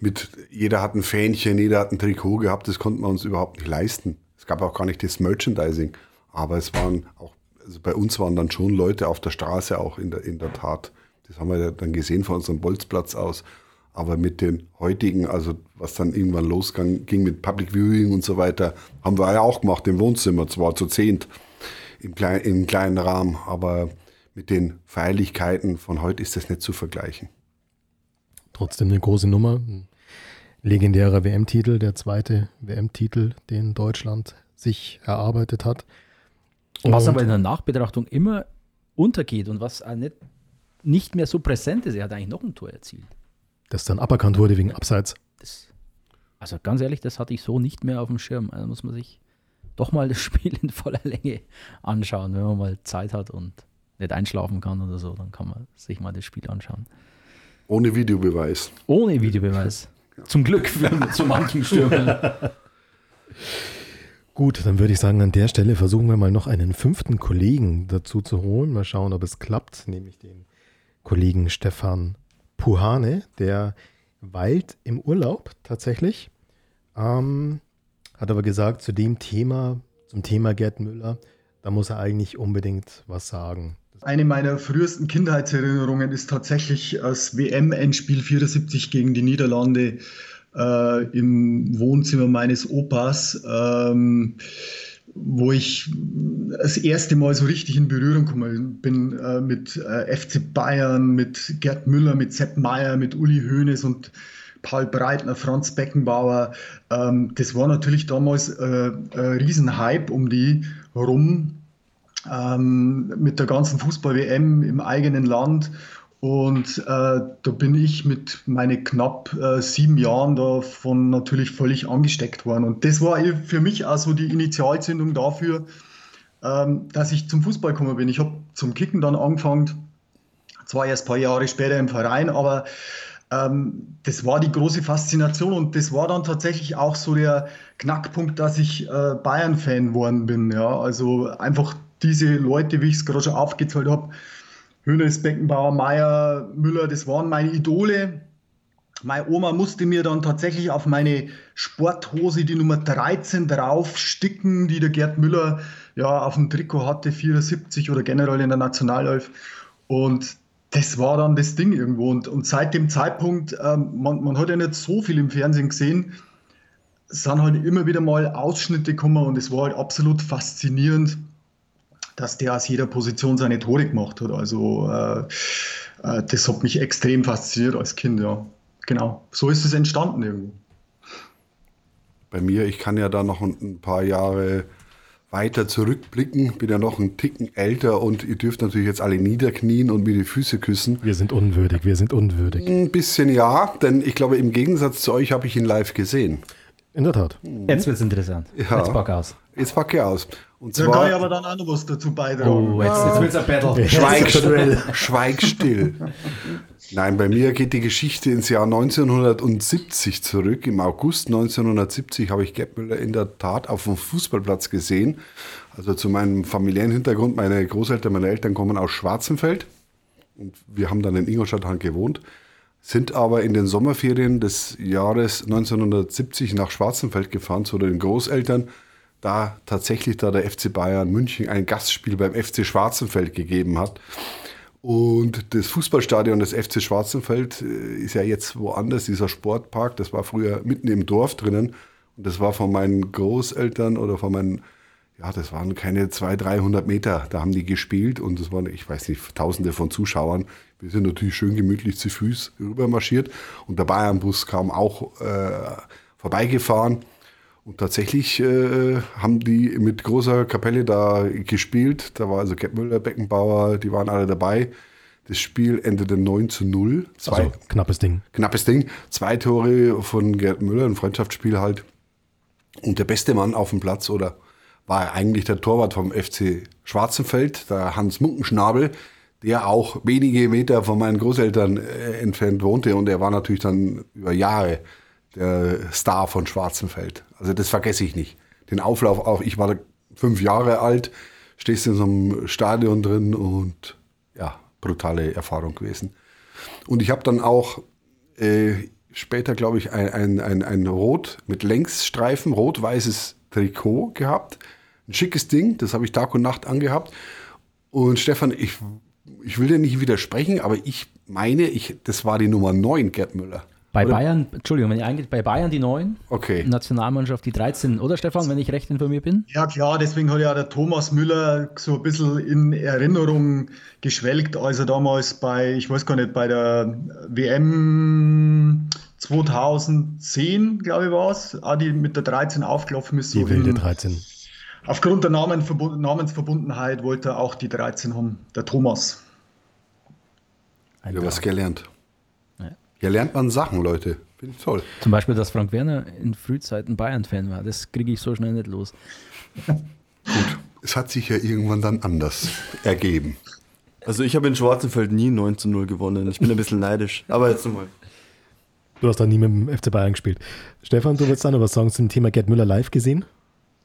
mit jeder hat ein Fähnchen, jeder hat ein Trikot gehabt. Das konnten wir uns überhaupt nicht leisten. Es gab auch gar nicht das Merchandising. Aber es waren auch, also bei uns waren dann schon Leute auf der Straße auch in der, in der Tat. Das haben wir dann gesehen von unserem Bolzplatz aus. Aber mit den heutigen, also was dann irgendwann losging, ging mit Public Viewing und so weiter, haben wir ja auch gemacht im Wohnzimmer, zwar zu zehnt, im, klein, im kleinen Rahmen, aber mit den Feierlichkeiten von heute ist das nicht zu vergleichen. Trotzdem eine große Nummer, ein legendärer W M-Titel, der zweite W M-Titel, den Deutschland sich erarbeitet hat. Und was aber in der Nachbetrachtung immer untergeht und was nicht, nicht mehr so präsent ist, er hat eigentlich noch ein Tor erzielt. Das dann aberkannt wurde wegen Abseits. Das, also ganz ehrlich, das hatte ich so nicht mehr auf dem Schirm. Da also muss man sich doch mal das Spiel in voller Länge anschauen, wenn man mal Zeit hat und nicht einschlafen kann oder so, dann kann man sich mal das Spiel anschauen. Ohne Videobeweis. Ohne Videobeweis. Zum Glück für zu manchen Stürmern. Gut, dann würde ich sagen, an der Stelle versuchen wir mal noch einen fünften Kollegen dazu zu holen. Mal schauen, ob es klappt, nämlich den Kollegen Stefan Puhane, der weilt im Urlaub tatsächlich, ähm, hat aber gesagt, zu dem Thema, zum Thema Gerd Müller, da muss er eigentlich unbedingt was sagen. Eine meiner frühesten Kindheitserinnerungen ist tatsächlich das W M-Endspiel vierundsiebzig gegen die Niederlande äh, im Wohnzimmer meines Opas, ähm, wo ich das erste Mal so richtig in Berührung gekommen bin äh, mit äh, F C Bayern, mit Gerd Müller, mit Sepp Maier, mit Uli Hoeneß und Paul Breitner, Franz Beckenbauer. Ähm, das war natürlich damals äh, ein Riesenhype um die rum, ähm, mit der ganzen Fußball-W M im eigenen Land. Und äh, da bin ich mit meinen knapp äh, sieben Jahren davon natürlich völlig angesteckt worden. Und das war für mich auch so die Initialzündung dafür, ähm, dass ich zum Fußball gekommen bin. Ich habe zum Kicken dann angefangen, zwar erst ein paar Jahre später im Verein, aber ähm, das war die große Faszination. Und das war dann tatsächlich auch so der Knackpunkt, dass ich äh, Bayern-Fan geworden bin. Ja? Also einfach diese Leute, wie ich es gerade schon aufgezählt habe, Hoeneß, Beckenbauer, Maier, Müller, das waren meine Idole. Meine Oma musste mir dann tatsächlich auf meine Sporthose die Nummer dreizehn draufsticken, die der Gerd Müller ja auf dem Trikot hatte, vierundsiebzig oder generell in der Nationalelf. Und das war dann das Ding irgendwo. Und, und seit dem Zeitpunkt, ähm, man, man hat ja nicht so viel im Fernsehen gesehen, sind halt immer wieder mal Ausschnitte gekommen und es war halt absolut faszinierend, dass der aus jeder Position seine Tore gemacht hat. Also äh, äh, das hat mich extrem fasziniert als Kind, ja. Genau, so ist es entstanden irgendwo. Bei mir, ich kann ja da noch ein, ein paar Jahre weiter zurückblicken, bin ja noch einen Ticken älter und ihr dürft natürlich jetzt alle niederknien und mir die Füße küssen. Wir sind unwürdig, wir sind unwürdig. Ein bisschen ja, denn ich glaube, im Gegensatz zu euch habe ich ihn live gesehen. In der Tat. Jetzt wird es interessant. Ja. Jetzt pack aus. Jetzt packe aus. Und zwar, da kann ich aber dann auch noch was dazu beitragen. Oh, jetzt, jetzt wird es ein Battle. Schweig still. Schweig still. Nein, bei mir geht die Geschichte ins Jahr neunzehnhundertsiebzig zurück. Im August neunzehnhundertsiebzig habe ich Gerd Müller in der Tat auf dem Fußballplatz gesehen. Also zu meinem familiären Hintergrund. Meine Großeltern, meine Eltern kommen aus Schwarzenfeld. Und wir haben dann in Ingolstadt halt gewohnt. Sind aber in den Sommerferien des Jahres neunzehnhundertsiebzig nach Schwarzenfeld gefahren zu den Großeltern, da tatsächlich da der F C Bayern München ein Gastspiel beim F C Schwarzenfeld gegeben hat. Und das Fußballstadion des F C Schwarzenfeld ist ja jetzt woanders, dieser Sportpark, das war früher mitten im Dorf drinnen. Und das war von meinen Großeltern oder von meinen, ja, das waren keine zweihundert, dreihundert Meter, da haben die gespielt und das waren, ich weiß nicht, Tausende von Zuschauern. Wir sind natürlich schön gemütlich zu Fuß rübermarschiert und der Bayernbus kam auch äh, vorbeigefahren. Und tatsächlich äh, haben die mit großer Kapelle da gespielt. Da war also Gerd Müller, Beckenbauer, die waren alle dabei. Das Spiel endete neun zu null. Zwei, also, knappes Ding. Knappes Ding. Zwei Tore von Gerd Müller, ein Freundschaftsspiel halt. Und der beste Mann auf dem Platz, oder war eigentlich der Torwart vom F C Schwarzenfeld, der Hans Munkenschnabel, der auch wenige Meter von meinen Großeltern äh, entfernt wohnte. Und er war natürlich dann über Jahre der Star von Schwarzenfeld. Also das vergesse ich nicht. Den Auflauf auch. Ich war fünf Jahre alt, stehst in so einem Stadion drin und ja, brutale Erfahrung gewesen. Und ich habe dann auch äh, später, glaube ich, ein, ein, ein, ein Rot mit Längsstreifen, rot-weißes Trikot gehabt. Ein schickes Ding, das habe ich Tag und Nacht angehabt. Und Stefan, ich, ich will dir nicht widersprechen, aber ich meine, ich, das war die Nummer neun, Gerd Müller. Bei oder? Bayern, Entschuldigung, wenn ich eigentlich bei Bayern die neun, okay. Nationalmannschaft die dreizehn, oder Stefan, wenn ich recht informiert bin? Ja klar, deswegen hat ja der Thomas Müller so ein bisschen in Erinnerung geschwelgt, als er damals bei, ich weiß gar nicht, bei der W M zweitausendzehn, glaube ich war es, die mit der dreizehn aufgelaufen ist. Die wilde dreizehn. Aufgrund der Namenverbund- Namensverbundenheit wollte er auch die dreizehn haben, der Thomas. Hat er was gelernt. Hier lernt man Sachen, Leute. Finde ich toll. Zum Beispiel, dass Frank Werner in Frühzeiten Bayern-Fan war. Das kriege ich so schnell nicht los. Gut, es hat sich ja irgendwann dann anders ergeben. Also ich habe in Schwarzenfeld nie neun zu null gewonnen. Ich bin ein bisschen neidisch. Aber jetzt nochmal. Du hast da nie mit dem F C Bayern gespielt. Stefan, du willst da noch was sagen zum Thema Gerd Müller live gesehen?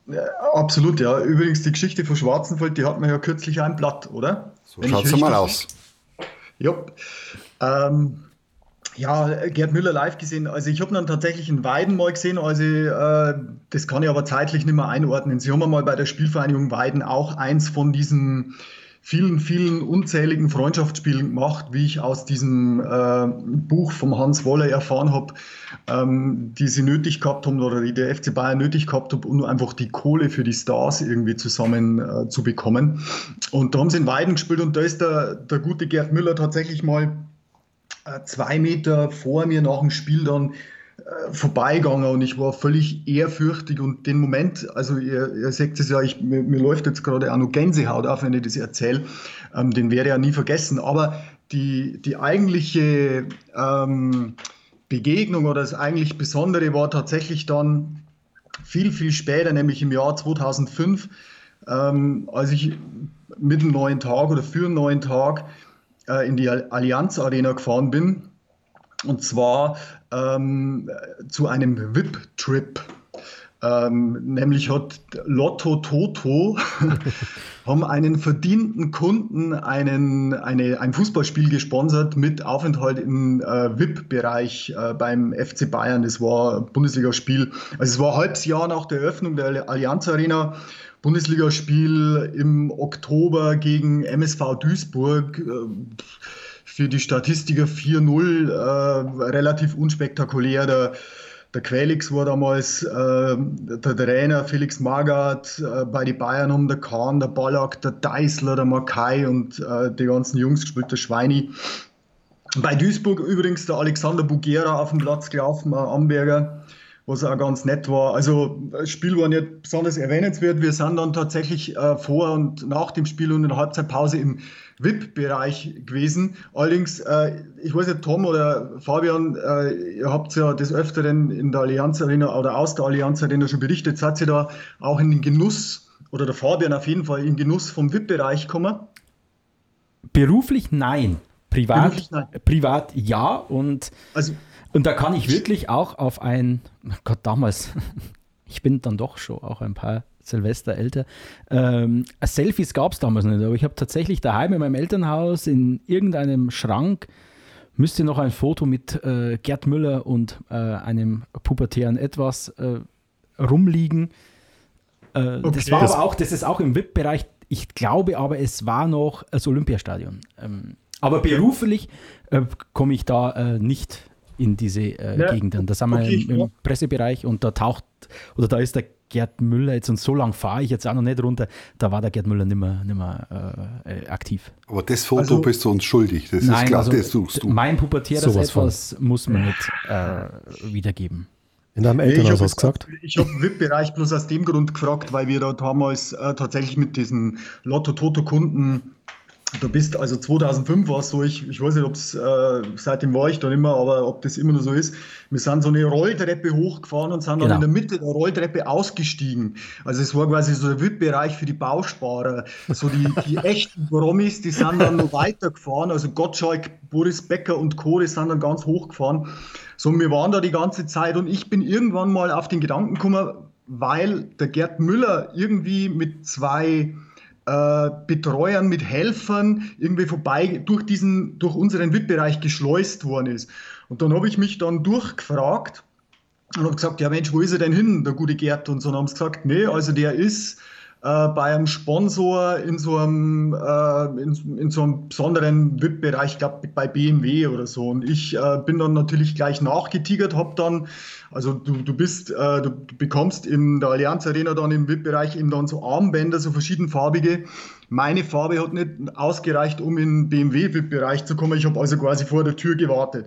Ja, absolut, ja. Übrigens, die Geschichte von Schwarzenfeld, die hat man ja kürzlich ein Blatt, oder? So schaut es mal aus. Ja. Ähm... Ja, Gerd Müller live gesehen. Also ich habe ihn tatsächlich in Weiden mal gesehen. Also äh, das kann ich aber zeitlich nicht mehr einordnen. Sie haben mal bei der Spielvereinigung Weiden auch eins von diesen vielen, vielen unzähligen Freundschaftsspielen gemacht, wie ich aus diesem äh, Buch vom Hans Woller erfahren habe, ähm, die sie nötig gehabt haben oder die der F C Bayern nötig gehabt hat, um einfach die Kohle für die Stars irgendwie zusammen äh, zu bekommen. Und da haben sie in Weiden gespielt und da ist der, der gute Gerd Müller tatsächlich mal zwei Meter vor mir nach dem Spiel dann äh, vorbeigegangen und ich war völlig ehrfürchtig und den Moment, also ihr, ihr seht es ja, ich, mir, mir läuft jetzt gerade auch noch Gänsehaut auf, wenn ich das erzähle, ähm, den werde ich ja nie vergessen, aber die, die eigentliche ähm, Begegnung oder das eigentlich Besondere war tatsächlich dann viel, viel später, nämlich im Jahr zweitausendfünf, ähm, als ich mit dem neuen Tag oder für den neuen Tag in die Allianz Arena gefahren bin, und zwar ähm, zu einem V I P-Trip. Ähm, nämlich hat Lotto Toto haben einen verdienten Kunden einen, eine, ein Fußballspiel gesponsert mit Aufenthalt im äh, V I P-Bereich äh, beim F C Bayern. Das war ein Bundesligaspiel. Also es war ein halbes Jahr nach der Eröffnung der Allianz Arena. Bundesligaspiel im Oktober gegen M S V Duisburg, für die Statistiker vier null, äh, relativ unspektakulär. Der, der Quelix war damals äh, der Trainer, Felix Magath, äh, bei den Bayern haben der Kahn, der Ballack, der Deißler, der Makai und äh, die ganzen Jungs gespielt, der Schweini. Bei Duisburg übrigens der Alexander Bugera auf dem Platz gelaufen, ein Amberger, was auch ganz nett war. Also das Spiel war nicht besonders erwähnenswert. Wir sind dann tatsächlich äh, vor und nach dem Spiel und in der Halbzeitpause im V I P-Bereich gewesen. Allerdings, äh, ich weiß nicht, Tom oder Fabian, äh, ihr habt ja des Öfteren in der Allianz Arena oder aus der Allianz Arena schon berichtet, seid ihr da auch in den Genuss, oder der Fabian auf jeden Fall, in den Genuss vom V I P-Bereich gekommen? Beruflich nein. Privat, Beruflich nein. Privat ja. Und also, Und da kann ich wirklich auch auf ein, oh Gott, damals, ich bin dann doch schon auch ein paar Silvester älter, ähm, Selfies gab es damals nicht, aber ich habe tatsächlich daheim in meinem Elternhaus in irgendeinem Schrank, müsste noch ein Foto mit äh, Gerd Müller und äh, einem pubertären Etwas äh, rumliegen. Äh, okay, das war das aber auch, das ist auch im V I P-Bereich, ich glaube aber, es war noch das Olympiastadion. Ähm, aber beruflich äh, komme ich da äh, nicht in diese äh, ja, Gegenden. Da sind wir okay, im, im ja. Pressebereich und da taucht, oder da ist der Gerd Müller jetzt, und so lange fahre ich jetzt auch noch nicht runter, da war der Gerd Müller nicht mehr, nicht mehr äh, aktiv. Aber das Foto also, bist du uns schuldig, das nein, ist klar, also, das suchst du. Mein pubertäres Etwas muss man nicht äh, wiedergeben. In deinem Elternhaus nee, hast du gesagt? Ich habe V I P-Bereich bloß aus dem Grund gefragt, weil wir da damals äh, tatsächlich mit diesen Lotto-Toto-Kunden, da bist also zweitausendfünf war es so, ich, ich weiß nicht, ob es, äh, seitdem war ich da nicht mehr, aber ob das immer noch so ist, wir sind so eine Rolltreppe hochgefahren und sind genau. dann in der Mitte der Rolltreppe ausgestiegen. Also es war quasi so der V I P-Bereich für die Bausparer. So die, die echten Promis, die sind dann noch weitergefahren, also Gottschalk, Boris Becker und Co., die sind dann ganz hochgefahren. So, wir waren da die ganze Zeit und ich bin irgendwann mal auf den Gedanken gekommen, weil der Gerd Müller irgendwie mit zwei Äh, Betreuern, mit Helfern irgendwie vorbei durch diesen, durch unseren V I P-Bereich geschleust worden ist. Und dann habe ich mich dann durchgefragt und habe gesagt, ja Mensch, wo ist er denn hin, der gute Gerd? Und so, und haben sie gesagt, nee, also der ist äh, bei einem Sponsor in so einem, äh, in, in so einem besonderen V I P-Bereich, ich glaube bei B M W oder so. Und ich äh, bin dann natürlich gleich nachgetigert, habe dann, also du, du bist, äh, du bekommst in der Allianz Arena dann im V I P-Bereich eben dann so Armbänder, so verschiedenfarbige. Meine Farbe hat nicht ausgereicht, um in den B M W V I P-Bereich zu kommen. Ich habe also quasi vor der Tür gewartet.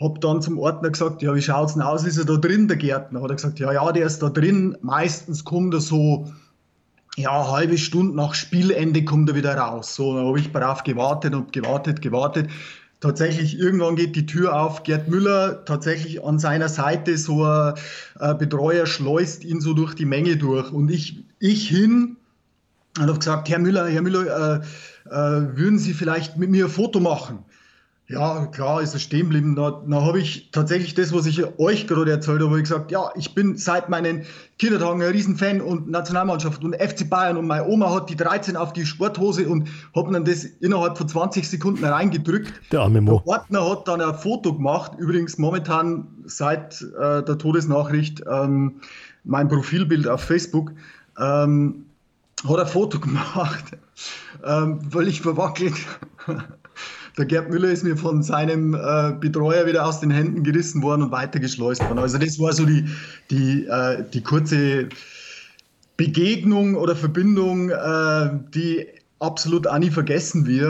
Hab dann zum Ordner gesagt, ja, wie schaut's denn aus, ist er da drin, der Gärtner? Hat er gesagt, ja, ja, der ist da drin. Meistens kommt er so, ja, halbe Stunde nach Spielende kommt er wieder raus. So, dann habe ich brav gewartet und gewartet, gewartet. Tatsächlich, irgendwann geht die Tür auf, Gerd Müller tatsächlich an seiner Seite, so ein, ein Betreuer schleust ihn so durch die Menge durch. Und ich, ich hin und habe gesagt, Herr Müller, Herr Müller, äh, äh, würden Sie vielleicht mit mir ein Foto machen? Ja, klar, ist er stehen geblieben. Da, da habe ich tatsächlich das, was ich euch gerade erzählt habe, wo ich gesagt, ja, ich bin seit meinen Kindertagen ein Riesenfan und Nationalmannschaft und F C Bayern und meine Oma hat die dreizehn auf die Sporthose und habe dann das innerhalb von zwanzig Sekunden reingedrückt. Der arme Mo. Der Ordner hat dann ein Foto gemacht, übrigens momentan seit äh, der Todesnachricht ähm, mein Profilbild auf Facebook, ähm, hat ein Foto gemacht, ähm, völlig verwackelt. Der Gerd Müller ist mir von seinem äh, Betreuer wieder aus den Händen gerissen worden und weitergeschleust worden. Also das war so die, die, äh, die kurze Begegnung oder Verbindung, äh, die absolut auch nie vergessen wir.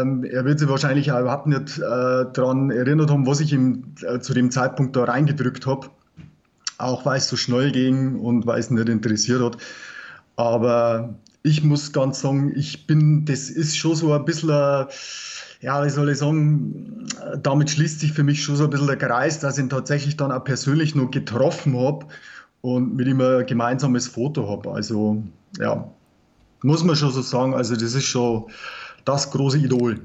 Ähm, er wird sich wahrscheinlich auch überhaupt nicht äh, daran erinnert haben, was ich ihm äh, zu dem Zeitpunkt da reingedrückt habe. Auch weil es so schnell ging und weil es nicht interessiert hat. Aber ich muss ganz sagen, ich bin, das ist schon so ein bisschen ein, ja, wie soll ich sagen, damit schließt sich für mich schon so ein bisschen der Kreis, dass ich ihn tatsächlich dann auch persönlich noch getroffen habe und mit ihm ein gemeinsames Foto habe. Also, ja, muss man schon so sagen, also das ist schon das große Idol.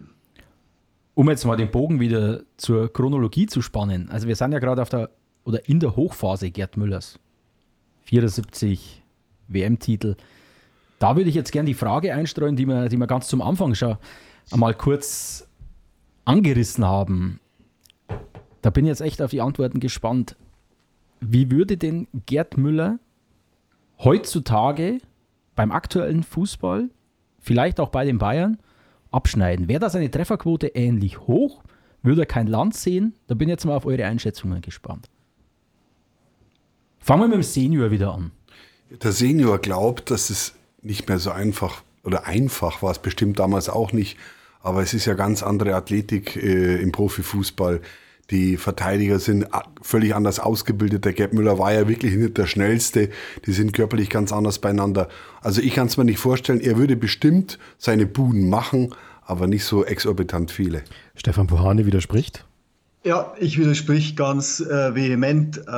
Um jetzt mal den Bogen wieder zur Chronologie zu spannen. Also wir sind ja gerade auf der, oder in der Hochphase Gerd Müllers. vierundsiebzig W M-Titel. Da würde ich jetzt gerne die Frage einstreuen, die wir, die wir ganz zum Anfang schon einmal kurz angerissen haben. Da bin ich jetzt echt auf die Antworten gespannt. Wie würde denn Gerd Müller heutzutage beim aktuellen Fußball, vielleicht auch bei den Bayern, abschneiden? Wäre da seine Trefferquote ähnlich hoch? Würde er kein Land sehen? Da bin ich jetzt mal auf eure Einschätzungen gespannt. Fangen wir mit dem Senior wieder an. Der Senior glaubt, dass es nicht mehr so einfach, oder einfach war es bestimmt damals auch nicht, aber es ist ja ganz andere Athletik äh, im Profifußball. Die Verteidiger sind völlig anders ausgebildet. Der Gerd Müller war ja wirklich nicht der Schnellste. Die sind körperlich ganz anders beieinander. Also ich kann es mir nicht vorstellen. Er würde bestimmt seine Buden machen, aber nicht so exorbitant viele. Stefan Puhane widerspricht. Ja, ich widerspreche ganz äh, vehement. Äh,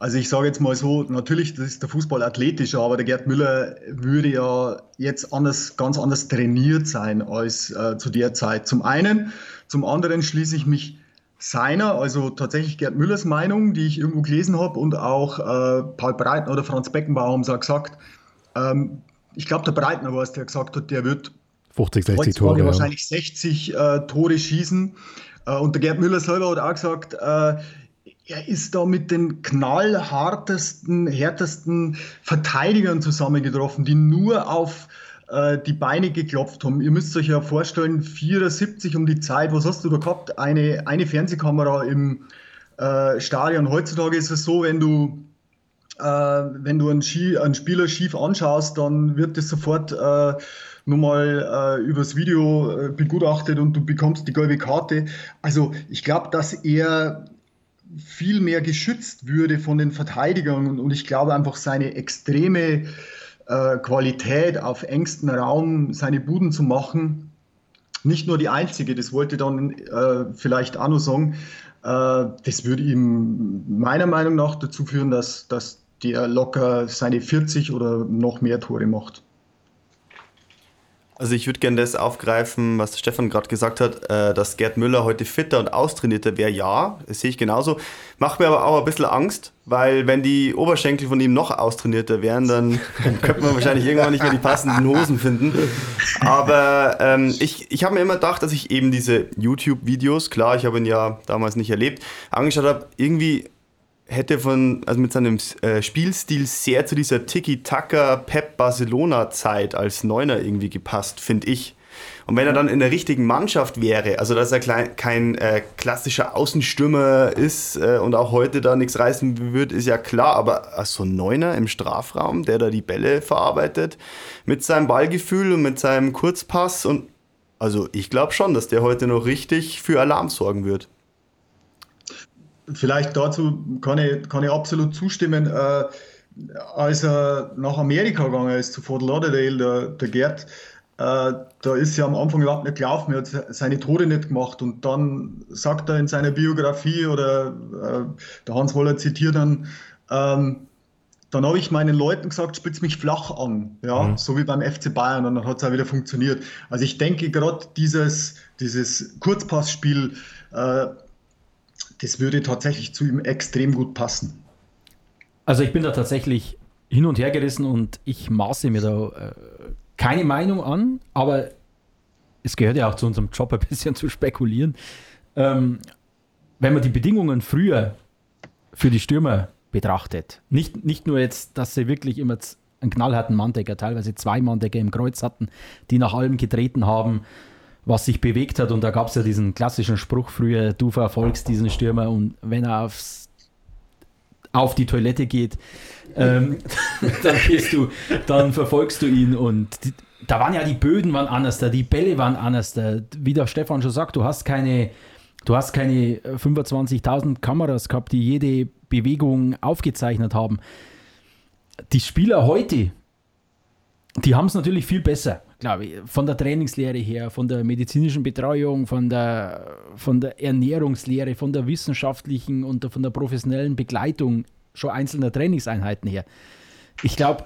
also ich sage jetzt mal so, natürlich das ist der Fußball athletischer, aber der Gerd Müller würde ja jetzt anders, ganz anders trainiert sein als äh, zu der Zeit. Zum einen, zum anderen schließe ich mich seiner, also tatsächlich Gerd Müllers Meinung, die ich irgendwo gelesen habe und auch äh, Paul Breitner oder Franz Beckenbauer haben es auch gesagt. Ähm, ich glaube, der Breitner war es, der gesagt hat, der wird fünfzig, sechzig Tore, wahrscheinlich ja. sechzig äh, Tore schießen. Und der Gerd Müller selber hat auch gesagt, äh, er ist da mit den knallhartesten, härtesten Verteidigern zusammengetroffen, die nur auf äh, die Beine geklopft haben. Ihr müsst euch ja vorstellen, vierundsiebzig um die Zeit, was hast du da gehabt? Eine, eine Fernsehkamera im äh, Stadion. Heutzutage ist es so, wenn du, äh, wenn du einen, Ski, einen Spieler schief anschaust, dann wird das sofort Äh, nochmal äh, übers Video äh, begutachtet und du bekommst die gelbe Karte. Also ich glaube, dass er viel mehr geschützt würde von den Verteidigern. Und ich glaube einfach seine extreme äh, Qualität auf engstem Raum, seine Buden zu machen, nicht nur die einzige, das wollte dann äh, vielleicht auch noch sagen, äh, das würde ihm meiner Meinung nach dazu führen, dass, dass der locker seine vierzig oder noch mehr Tore macht. Also ich würde gerne das aufgreifen, was Stefan gerade gesagt hat, äh, dass Gerd Müller heute fitter und austrainierter wäre. Ja, das sehe ich genauso. Macht mir aber auch ein bisschen Angst, weil wenn die Oberschenkel von ihm noch austrainierter wären, dann könnte man wahrscheinlich irgendwann nicht mehr die passenden Hosen finden. Aber ähm, ich, ich habe mir immer gedacht, dass ich eben diese YouTube-Videos, klar, ich habe ihn ja damals nicht erlebt, angeschaut habe, irgendwie hätte von, also mit seinem äh, Spielstil sehr zu dieser Tiki-Taka-Pep-Barcelona-Zeit als Neuner irgendwie gepasst, finde ich. Und wenn er dann in der richtigen Mannschaft wäre, also dass er klein, kein äh, klassischer Außenstürmer ist äh, und auch heute da nichts reißen wird, ist ja klar. Aber so also ein Neuner im Strafraum, der da die Bälle verarbeitet, mit seinem Ballgefühl und mit seinem Kurzpass, und also ich glaube schon, dass der heute noch richtig für Alarm sorgen wird. Vielleicht dazu kann ich, kann ich absolut zustimmen. Äh, als er nach Amerika gegangen ist, zu Fort Lauderdale, der, der Gerd, äh, da ist ja am Anfang überhaupt nicht gelaufen, er hat seine Tore nicht gemacht. Und dann sagt er in seiner Biografie, oder äh, der Hans Woller zitiert dann, ähm, dann habe ich meinen Leuten gesagt, spitz mich flach an, ja, mhm. so wie beim F C Bayern. Und dann hat es auch wieder funktioniert. Also ich denke gerade dieses, dieses Kurzpassspiel, äh, das würde tatsächlich zu ihm extrem gut passen. Also ich bin da tatsächlich hin und her gerissen und ich maße mir da äh, keine Meinung an, aber es gehört ja auch zu unserem Job, ein bisschen zu spekulieren. Ähm, wenn man die Bedingungen früher für die Stürmer betrachtet, nicht, nicht nur jetzt, dass sie wirklich immer einen knallharten Manndecker, teilweise zwei Manndecker im Kreuz hatten, die nach allem getreten haben, was sich bewegt hat, und da gab es ja diesen klassischen Spruch früher, du verfolgst diesen Stürmer und wenn er aufs, auf die Toilette geht, ähm, dann, gehst du, dann verfolgst du ihn, und die, da waren ja die Böden waren anders, da die Bälle waren anders, da, wie der Stefan schon sagt, du hast keine, du hast keine fünfundzwanzigtausend Kameras gehabt, die jede Bewegung aufgezeichnet haben. Die Spieler heute, die haben es natürlich viel besser, glaube ich, von der Trainingslehre her, von der medizinischen Betreuung, von der, von der Ernährungslehre, von der wissenschaftlichen und der, von der professionellen Begleitung schon einzelner Trainingseinheiten her. Ich glaube,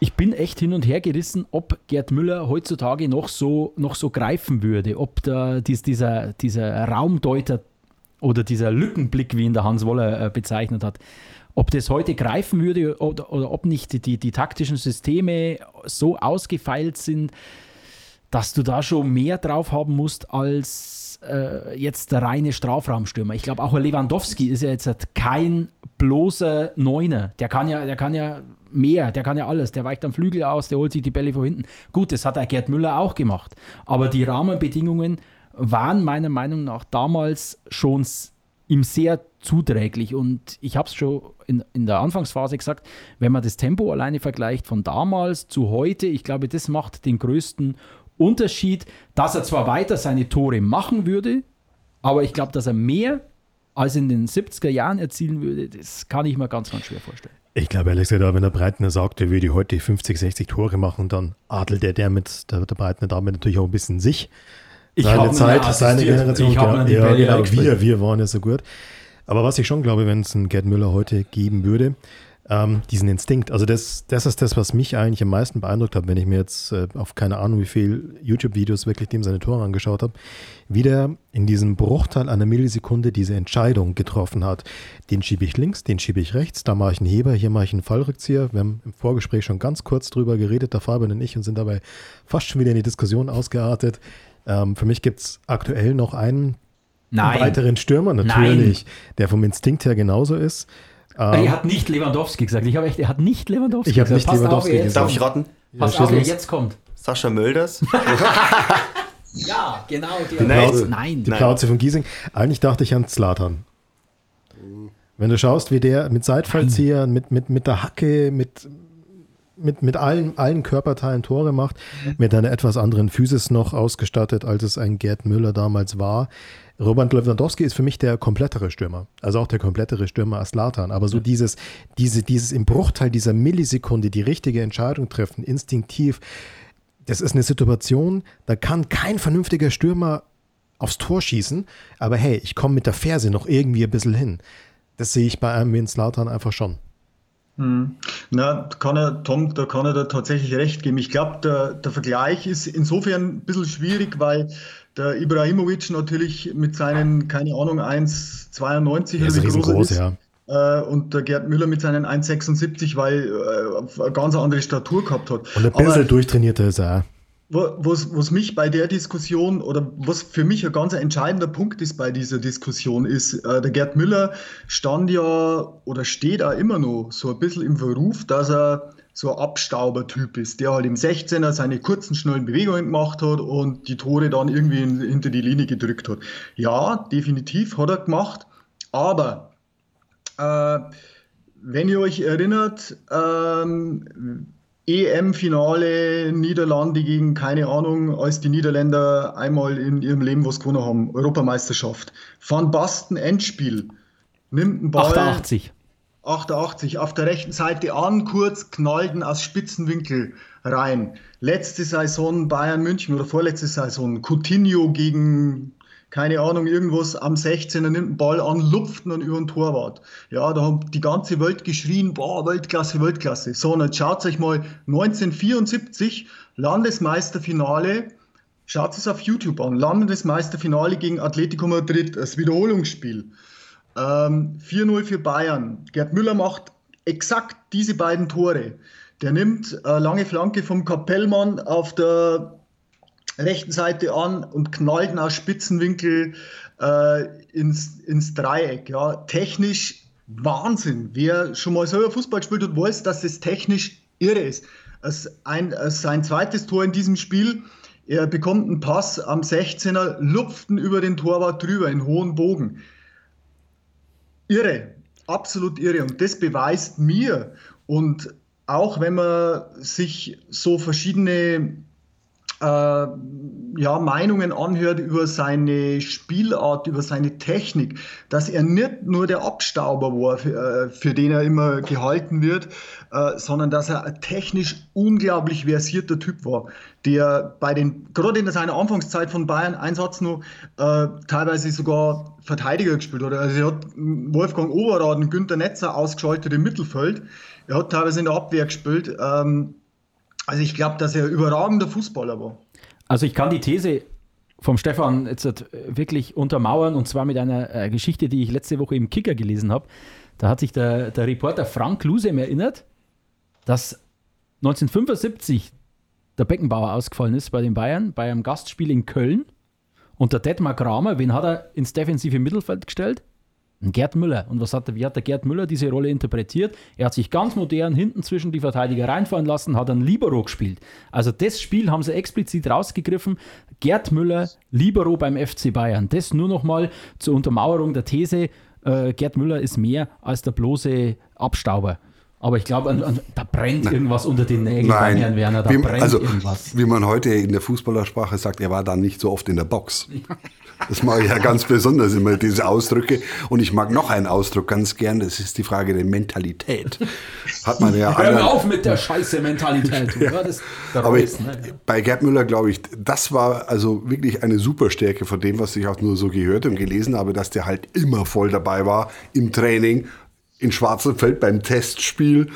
ich bin echt hin und her gerissen, ob Gerd Müller heutzutage noch so, noch so greifen würde, ob da dies, dieser, dieser Raumdeuter oder dieser Lückenblick, wie ihn der Hans Woller äh, bezeichnet hat, ob das heute greifen würde oder, oder ob nicht die, die, die taktischen Systeme so ausgefeilt sind, dass du da schon mehr drauf haben musst als äh, jetzt der reine Strafraumstürmer. Ich glaube, auch Lewandowski ist ja jetzt kein bloßer Neuner. Der kann ja, der kann ja mehr, der kann ja alles. Der weicht am Flügel aus, der holt sich die Bälle von hinten. Gut, das hat auch Gerd Müller auch gemacht. Aber die Rahmenbedingungen waren meiner Meinung nach damals schon ihm sehr zuträglich, und ich habe es schon in, in der Anfangsphase gesagt, wenn man das Tempo alleine vergleicht von damals zu heute, ich glaube, das macht den größten Unterschied, dass er zwar weiter seine Tore machen würde, aber ich glaube, dass er mehr als in den siebziger Jahren erzielen würde, das kann ich mir ganz, ganz schwer vorstellen. Ich glaube, ehrlich gesagt, wenn der Breitner sagt, er würde heute fünfzig, sechzig Tore machen, dann adelt er der mit, der, der Breitner damit natürlich auch ein bisschen sich. Ich seine Zeit, seine Generation. Ich habe ja, ja, wir, wir waren ja so gut. Aber was ich schon glaube, wenn es einen Gerd Müller heute geben würde, ähm, diesen Instinkt. Also das, das ist das, was mich eigentlich am meisten beeindruckt hat, wenn ich mir jetzt äh, auf keine Ahnung wie viel YouTube-Videos wirklich dem seine Tore angeschaut habe, wie der in diesem Bruchteil einer Millisekunde diese Entscheidung getroffen hat. Den schiebe ich links, den schiebe ich rechts, da mache ich einen Heber, hier mache ich einen Fallrückzieher. Wir haben im Vorgespräch schon ganz kurz drüber geredet, der Fabian und ich, und sind dabei fast schon wieder in die Diskussion ausgeartet. Ähm, für mich gibt es aktuell noch einen Nein. weiteren Stürmer, natürlich, Nein. der vom Instinkt her genauso ist. Ähm, er hat nicht Lewandowski gesagt. Ich habe echt, er hat nicht Lewandowski ich gesagt. Nicht Passt Lewandowski auf, darf ich raten? Pass ja, auf, wer jetzt kommt. Sascha Mölders. Ja, genau. Die, die Plauze, Nein. die Plauze von Giesing. Eigentlich dachte ich an Zlatan. Wenn du schaust, wie der mit Seitfallziehern, mit, mit, mit der Hacke, mit mit, mit allen, allen Körperteilen Tore macht, mit einer etwas anderen Physis noch ausgestattet, als es ein Gerd Müller damals war. Robert Lewandowski ist für mich der komplettere Stürmer, also auch der komplettere Stürmer als Zlatan, aber so dieses, diese, dieses im Bruchteil dieser Millisekunde die richtige Entscheidung treffen, instinktiv, das ist eine Situation, da kann kein vernünftiger Stürmer aufs Tor schießen, aber hey, ich komme mit der Ferse noch irgendwie ein bisschen hin. Das sehe ich bei einem wie Zlatan einfach schon. Hm. Na, kann er, Tom, da kann er da tatsächlich recht geben. Ich glaube, der, der Vergleich ist insofern ein bisschen schwierig, weil der Ibrahimovic natürlich mit seinen, keine Ahnung, eins Komma zweiundneunzig oder wie groß ist. Ja. Und der Gerd Müller mit seinen eins Komma sechsundsiebzig, weil er eine ganz andere Statur gehabt hat. Und ein bisschen Aber, durchtrainierter ist er. Was, was mich bei der Diskussion oder was für mich ein ganz entscheidender Punkt ist bei dieser Diskussion ist, äh, der Gerd Müller stand ja oder steht auch immer noch so ein bisschen im Verruf, dass er so ein Abstauber-Typ ist, der halt im sechzehner seine kurzen, schnellen Bewegungen gemacht hat und die Tore dann irgendwie in, hinter die Linie gedrückt hat. Ja, definitiv hat er gemacht, aber äh, wenn ihr euch erinnert, ähm, E M-Finale, Niederlande gegen, keine Ahnung, als die Niederländer einmal in ihrem Leben was gewonnen haben, Europameisterschaft. Van Basten, Endspiel, nimmt einen Ball. achtundachtzig. achtundachtzig, auf der rechten Seite an, kurz, knallt ihn aus Spitzenwinkel rein. Letzte Saison Bayern München oder vorletzte Saison, Coutinho gegen, keine Ahnung, irgendwas am sechzehner, nimmt einen Ball an, lupft ihn dann über den Torwart. Ja, da haben die ganze Welt geschrien, boah, Weltklasse, Weltklasse. So, und jetzt schaut euch mal, neunzehnhundertvierundsiebzig, Landesmeisterfinale, schaut es auf YouTube an, Landesmeisterfinale gegen Atletico Madrid, das Wiederholungsspiel. Ähm, vier null für Bayern. Gerd Müller macht exakt diese beiden Tore. Der nimmt eine lange Flanke vom Kapellmann auf der rechten Seite an und knallt nach Spitzenwinkel äh, ins, ins Dreieck. Ja. Technisch Wahnsinn. Wer schon mal selber Fußball gespielt hat, weiß, dass es technisch irre ist. Es ein, es sein zweites Tor in diesem Spiel, er bekommt einen Pass am sechzehner, lupft ihn über den Torwart drüber in hohen Bogen. Irre, absolut irre. Und das beweist mir, und auch wenn man sich so verschiedene Äh, ja, Meinungen anhört über seine Spielart, über seine Technik, dass er nicht nur der Abstauber war, für, äh, für den er immer gehalten wird, äh, sondern dass er ein technisch unglaublich versierter Typ war, der bei den, gerade in seiner Anfangszeit von Bayern, Einsatz noch, äh, teilweise sogar Verteidiger gespielt hat. Also er hat Wolfgang Overath und Günther Netzer ausgeschaltet im Mittelfeld, er hat teilweise in der Abwehr gespielt, ähm, Also ich glaube, dass er ein überragender Fußballer war. Also ich kann die These vom Stefan jetzt wirklich untermauern, und zwar mit einer Geschichte, die ich letzte Woche im Kicker gelesen habe. Da hat sich der, der Reporter Frank Lusem erinnert, dass neunzehnhundertfünfundsiebzig der Beckenbauer ausgefallen ist bei den Bayern, bei einem Gastspiel in Köln. Und der Detmar Kramer, wen hat er ins defensive Mittelfeld gestellt? Gerd Müller. Und was hat, wie hat der Gerd Müller diese Rolle interpretiert? Er hat sich ganz modern hinten zwischen die Verteidiger reinfahren lassen, hat dann Libero gespielt. Also das Spiel haben sie explizit rausgegriffen. Gerd Müller, Libero beim F C Bayern. Das nur nochmal zur Untermauerung der These. Äh, Gerd Müller ist mehr als der bloße Abstauber. Aber ich glaube, da brennt Nein. irgendwas unter den Nägeln bei Herrn Werner. Da wie, brennt also, irgendwas. Wie man heute in der Fußballersprache sagt, er war dann nicht so oft in der Box. Das mag ich ja ganz besonders immer, diese Ausdrücke. Und ich mag noch einen Ausdruck ganz gern, das ist die Frage der Mentalität. Hat man ja Hör einer, auf mit der scheiße Mentalität. Ja. Das, Aber ich, ne? Bei Gerd Müller, glaube ich, das war also wirklich eine Superstärke von dem, was ich auch nur so gehört und gelesen habe, dass der halt immer voll dabei war im Training, in Schwarzenfeld beim Testspiel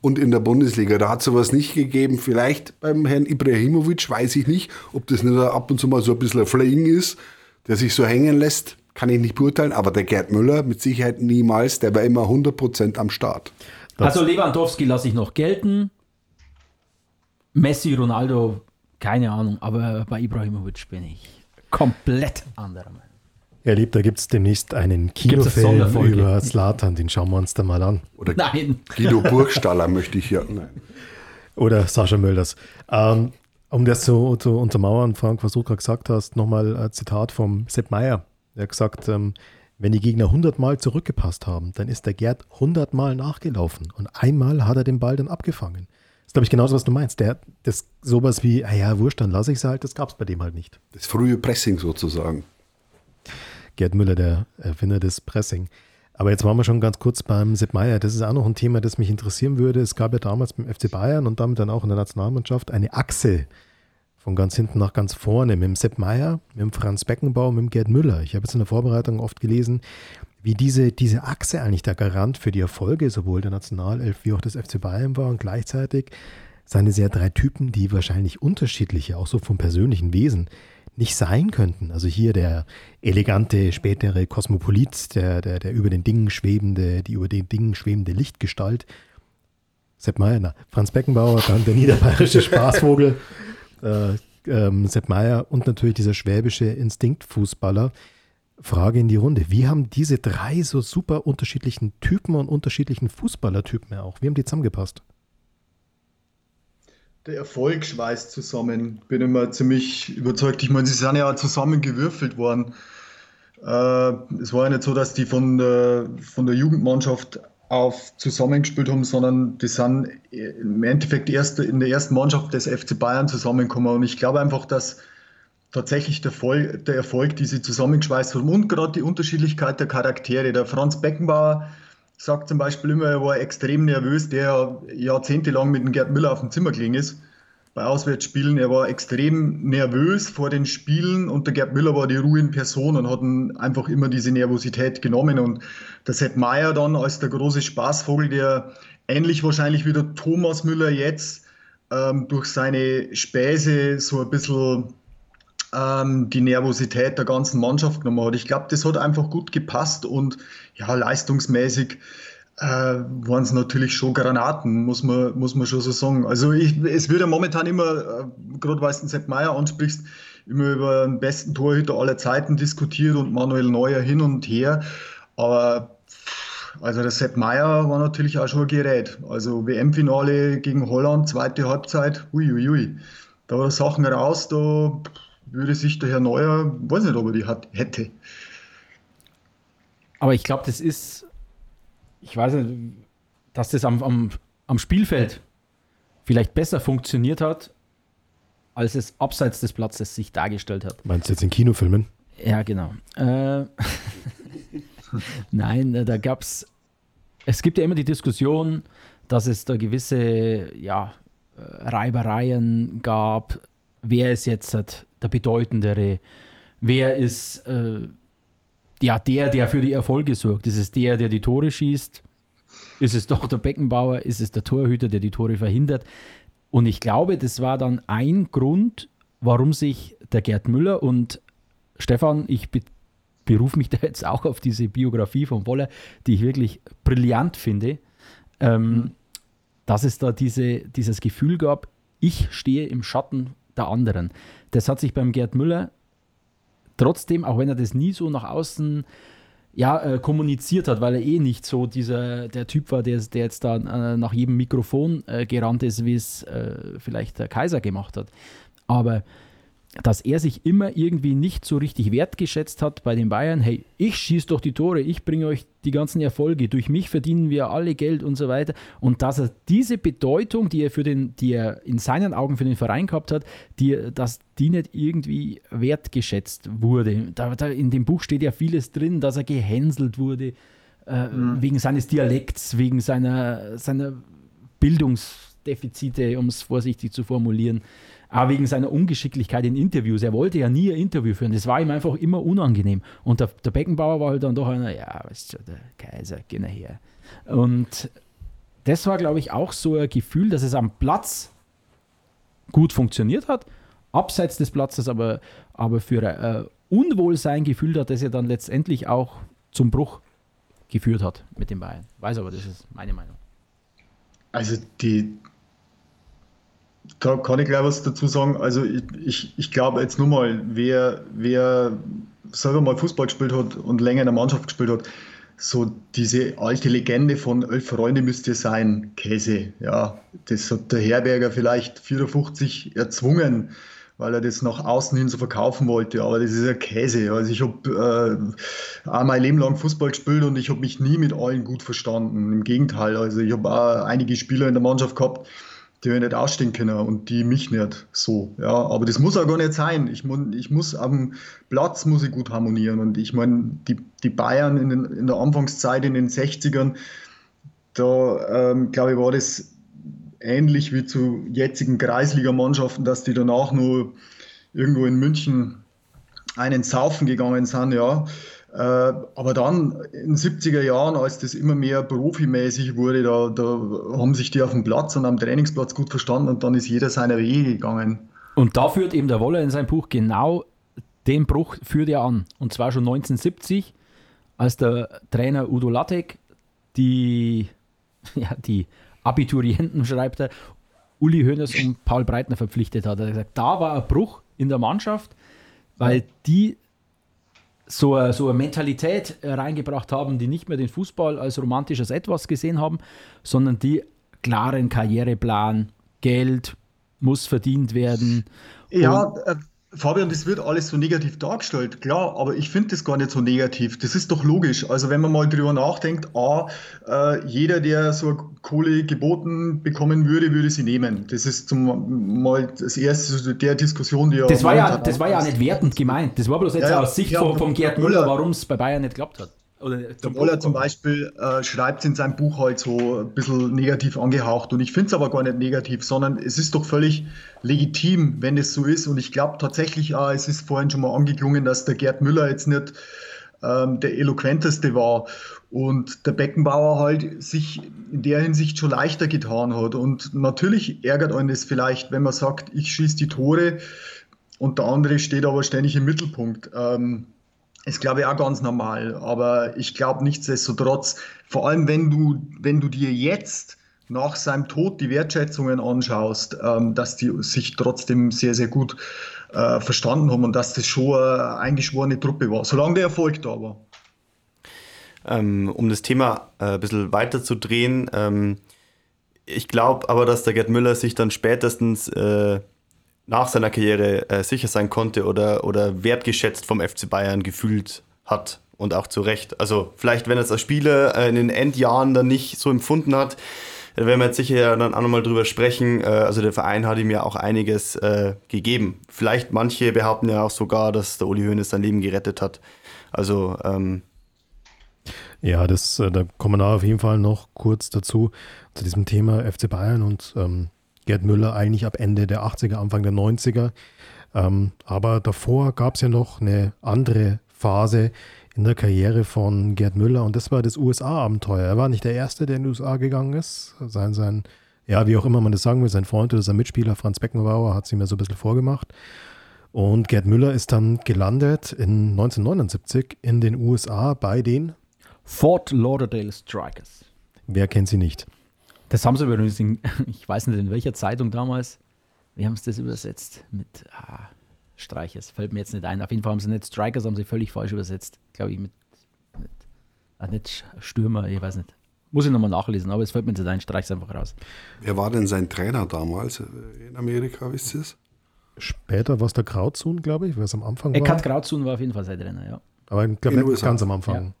und in der Bundesliga. Da hat es sowas nicht gegeben. Vielleicht beim Herrn Ibrahimovic, weiß ich nicht, ob das nicht ab und zu mal so ein bisschen ein Fling ist, der sich so hängen lässt, kann ich nicht beurteilen. Aber der Gerd Müller mit Sicherheit niemals, der war immer hundert Prozent am Start. Das also Lewandowski lasse ich noch gelten. Messi, Ronaldo, keine Ahnung. Aber bei Ibrahimovic bin ich komplett anderer Meinung. Ja, lieb, da gibt es demnächst einen Kinofilm über Zlatan, den schauen wir uns da mal an. Oder Nein. Guido Burgstaller möchte ich ja. Nein. Oder Sascha Mölders. Ähm, um das zu, zu untermauern, Frank, was du gerade gesagt hast, nochmal ein Zitat vom Sepp Maier. Er hat gesagt, ähm, wenn die Gegner hundert Mal zurückgepasst haben, dann ist der Gerd hundert Mal nachgelaufen und einmal hat er den Ball dann abgefangen. ist, glaube ich, genauso, was du meinst. Der, das sowas wie, ah ja, wurscht, dann lasse ich es halt, das gab es bei dem halt nicht. Das frühe Pressing sozusagen. Gerd Müller, der Erfinder des Pressing. Aber jetzt waren wir schon ganz kurz beim Sepp Maier. Das ist auch noch ein Thema, das mich interessieren würde. Es gab ja damals beim F C Bayern und damit dann auch in der Nationalmannschaft eine Achse von ganz hinten nach ganz vorne mit dem Sepp Maier, mit dem Franz Beckenbauer und mit dem Gerd Müller. Ich habe jetzt in der Vorbereitung oft gelesen, wie diese, diese Achse eigentlich der Garant für die Erfolge sowohl der Nationalelf wie auch des F C Bayern war und gleichzeitig seien es ja drei Typen, die wahrscheinlich unterschiedliche, auch so vom persönlichen Wesen, nicht sein könnten. Also hier der elegante, spätere Kosmopolit, der, der, der über den Dingen schwebende, die über den Dingen schwebende Lichtgestalt. Sepp Maier, na, Franz Beckenbauer, dann der niederbayerische Spaßvogel, äh, ähm, Sepp Maier und natürlich dieser schwäbische Instinktfußballer. Frage in die Runde. Wie haben diese drei so super unterschiedlichen Typen und unterschiedlichen Fußballertypen ja auch, wie haben die zusammengepasst? Der Erfolg schweißt zusammen, bin immer ziemlich überzeugt. Ich meine, sie sind ja zusammengewürfelt worden. Äh, es war ja nicht so, dass die von der, von der Jugendmannschaft auf zusammengespielt haben, sondern die sind im Endeffekt erst in der ersten Mannschaft des F C Bayern zusammengekommen. Und ich glaube einfach, dass tatsächlich der, Vol- der Erfolg, die sie zusammengeschweißt haben und gerade die Unterschiedlichkeit der Charaktere. Der Franz Beckenbauer sagt zum Beispiel immer, er war extrem nervös, der jahrzehntelang mit dem Gerd Müller auf dem Zimmer gelegen ist bei Auswärtsspielen. Er war extrem nervös vor den Spielen und der Gerd Müller war die Ruhe in Person und hat einfach immer diese Nervosität genommen. Und der Sepp Maier dann als der große Spaßvogel, der ähnlich wahrscheinlich wie der Thomas Müller jetzt ähm, durch seine Späße so ein bisschen die Nervosität der ganzen Mannschaft genommen hat. Ich glaube, das hat einfach gut gepasst und ja, leistungsmäßig äh, waren es natürlich schon Granaten, muss man, muss man schon so sagen. Also ich, es wird ja momentan immer, äh, gerade weil du den Sepp Maier ansprichst, immer über den besten Torhüter aller Zeiten diskutiert und Manuel Neuer hin und her. Aber also der Sepp Maier war natürlich auch schon ein Gerät. Also W M-Finale gegen Holland, zweite Halbzeit, uiuiui. Da waren Sachen raus, da würde sich der Herr Neuer, weiß nicht, ob er die hat, hätte. Aber ich glaube, das ist, ich weiß nicht, dass das am, am, am Spielfeld vielleicht besser funktioniert hat, als es abseits des Platzes sich dargestellt hat. Meinst du jetzt in Kinofilmen? Ja, genau. Äh, Nein, da gab es, es gibt ja immer die Diskussion, dass es da gewisse ja, Reibereien gab, wer es jetzt hat, der Bedeutendere, wer ist äh, ja, der, der für die Erfolge sorgt, ist es der, der die Tore schießt, ist es doch der Beckenbauer, ist es der Torhüter, der die Tore verhindert, und ich glaube, das war dann ein Grund, warum sich der Gerd Müller und Stefan, ich be- berufe mich da jetzt auch auf diese Biografie von Woller, die ich wirklich brillant finde, ähm, mhm. dass es da diese, dieses Gefühl gab, ich stehe im Schatten der anderen. Das hat sich beim Gerd Müller trotzdem, auch wenn er das nie so nach außen ja, äh, kommuniziert hat, weil er eh nicht so dieser der Typ war, der, der jetzt da äh, nach jedem Mikrofon äh, gerannt ist, wie es äh, vielleicht der Kaiser gemacht hat. Aber dass er sich immer irgendwie nicht so richtig wertgeschätzt hat bei den Bayern, hey, ich schieße doch die Tore, ich bringe euch die ganzen Erfolge, durch mich verdienen wir alle Geld und so weiter. Und dass er diese Bedeutung, die er, für den, die er in seinen Augen für den Verein gehabt hat, die, dass die nicht irgendwie wertgeschätzt wurde. Da, da in dem Buch steht ja vieles drin, dass er gehänselt wurde, äh, mhm. wegen seines Dialekts, wegen seiner, seiner Bildungsdefizite, um es vorsichtig zu formulieren. Aber wegen seiner Ungeschicklichkeit in Interviews. Er wollte ja nie ein Interview führen. Das war ihm einfach immer unangenehm. Und der, der Beckenbauer war halt dann doch einer, ja, weißt du, der Kaiser, geh nachher. Und das war, glaube ich, auch so ein Gefühl, dass es am Platz gut funktioniert hat, abseits des Platzes aber, aber für ein äh, Unwohlsein gefühlt hat, das ja dann letztendlich auch zum Bruch geführt hat mit den Bayern. Weiß aber, das ist meine Meinung. Also die... Da kann ich gleich was dazu sagen. Also ich, ich, ich glaube jetzt nur mal, wer, wer selber mal Fußball gespielt hat und länger in der Mannschaft gespielt hat, so diese alte Legende von elf Freunde müsst ihr sein, Käse. Ja, das hat der Herberger vielleicht vierundfünfzig erzwungen, weil er das nach außen hin so verkaufen wollte, aber das ist ja Käse. Also ich habe äh, auch mein Leben lang Fußball gespielt und ich habe mich nie mit allen gut verstanden. Im Gegenteil, also ich habe auch einige Spieler in der Mannschaft gehabt, die wir nicht ausstehen können und die mich nicht so. Ja, aber das muss auch gar nicht sein. Ich, ich muss am Platz muss ich gut harmonieren. Und ich meine, die, die Bayern in, den, in der Anfangszeit in den sechzigern, da ähm, glaube ich, war das ähnlich wie zu jetzigen Kreisligamannschaften, dass die danach nur irgendwo in München einen saufen gegangen sind, ja. Aber dann in den siebziger Jahren, als das immer mehr profimäßig wurde, da, da haben sich die auf dem Platz und am Trainingsplatz gut verstanden und dann ist jeder seiner Wege gegangen. Und da führt eben der Woller in seinem Buch genau den Bruch führt er an. Und zwar schon neunzehnhundertsiebzig, als der Trainer Udo Lattek die, ja, die Abiturienten, schreibt er, Uli Hoeneß und Paul Breitner verpflichtet hat. Er hat gesagt, da war ein Bruch in der Mannschaft, weil die so eine, so eine Mentalität reingebracht haben, die nicht mehr den Fußball als romantisches Etwas gesehen haben, sondern die klaren Karriereplan, Geld muss verdient werden. Ja, äh, Fabian, das wird alles so negativ dargestellt, klar, aber ich finde das gar nicht so negativ. Das ist doch logisch. Also wenn man mal drüber nachdenkt, ah, äh, jeder, der so eine Kohle geboten bekommen würde, würde sie nehmen. Das ist zum, mal das erste der Diskussion, die das ja... War ja das war ja nicht wertend gemeint. Das war bloß jetzt ja, aus Sicht ja, von, von Gerd Müller, warum es bei Bayern nicht geklappt hat. Oder der Woller zum Beispiel äh, schreibt in seinem Buch halt so ein bisschen negativ angehaucht und ich finde es aber gar nicht negativ, sondern es ist doch völlig legitim, wenn es so ist und ich glaube tatsächlich, äh, es ist vorhin schon mal angeklungen, dass der Gerd Müller jetzt nicht ähm, der eloquenteste war und der Beckenbauer halt sich in der Hinsicht schon leichter getan hat und natürlich ärgert einen das vielleicht, wenn man sagt, ich schieße die Tore und der andere steht aber ständig im Mittelpunkt. Ähm, Ist, glaube ich, auch ganz normal, aber ich glaube nichtsdestotrotz, vor allem wenn du, wenn du dir jetzt nach seinem Tod die Wertschätzungen anschaust, ähm, dass die sich trotzdem sehr, sehr gut äh, verstanden haben und dass das schon eine eingeschworene Truppe war, solange der Erfolg da war. Ähm, um das Thema äh, ein bisschen weiter zu drehen, ähm, ich glaube aber, dass der Gerd Müller sich dann spätestens äh, nach seiner Karriere äh, sicher sein konnte oder, oder wertgeschätzt vom F C Bayern gefühlt hat und auch zu Recht. Also vielleicht, wenn er es als Spieler äh, in den Endjahren dann nicht so empfunden hat, äh, werden wir jetzt sicher dann auch nochmal drüber sprechen. Äh, also der Verein hat ihm ja auch einiges äh, gegeben. Vielleicht manche behaupten ja auch sogar, dass der Uli Hoeneß sein Leben gerettet hat. Also ähm ja, das, äh, da kommen wir auf jeden Fall noch kurz dazu, zu diesem Thema F C Bayern und ähm Gerd Müller eigentlich ab Ende der achtziger, Anfang der neunziger. Ähm, aber davor gab es ja noch eine andere Phase in der Karriere von Gerd Müller und das war das U S A-Abenteuer. Er war nicht der Erste, der in die U S A gegangen ist. Sein, sein, ja, wie auch immer man das sagen will, sein Freund oder sein Mitspieler Franz Beckenbauer hat es ihm ja so ein bisschen vorgemacht. Und Gerd Müller ist dann gelandet in neunzehnhundertneunundsiebzig in den U S A bei den Fort Lauderdale Strikers. Wer kennt sie nicht? Das haben sie übrigens, in, ich weiß nicht in welcher Zeitung damals, wir haben es das übersetzt mit ah, Strikers, fällt mir jetzt nicht ein. Auf jeden Fall haben sie nicht Strikers, haben sie völlig falsch übersetzt, glaube ich, mit, mit ah, nicht Stürmer, ich weiß nicht. Muss ich nochmal nachlesen, aber es fällt mir jetzt nicht ein, streich's einfach raus. Wer war denn sein Trainer damals in Amerika, wisst ihr es? Später war es der Grauzun, glaube ich, weil es am Anfang war. Eckhard Grauzun war auf jeden Fall sein Trainer, ja. Aber ich glaube nicht ganz am Anfang. Ja.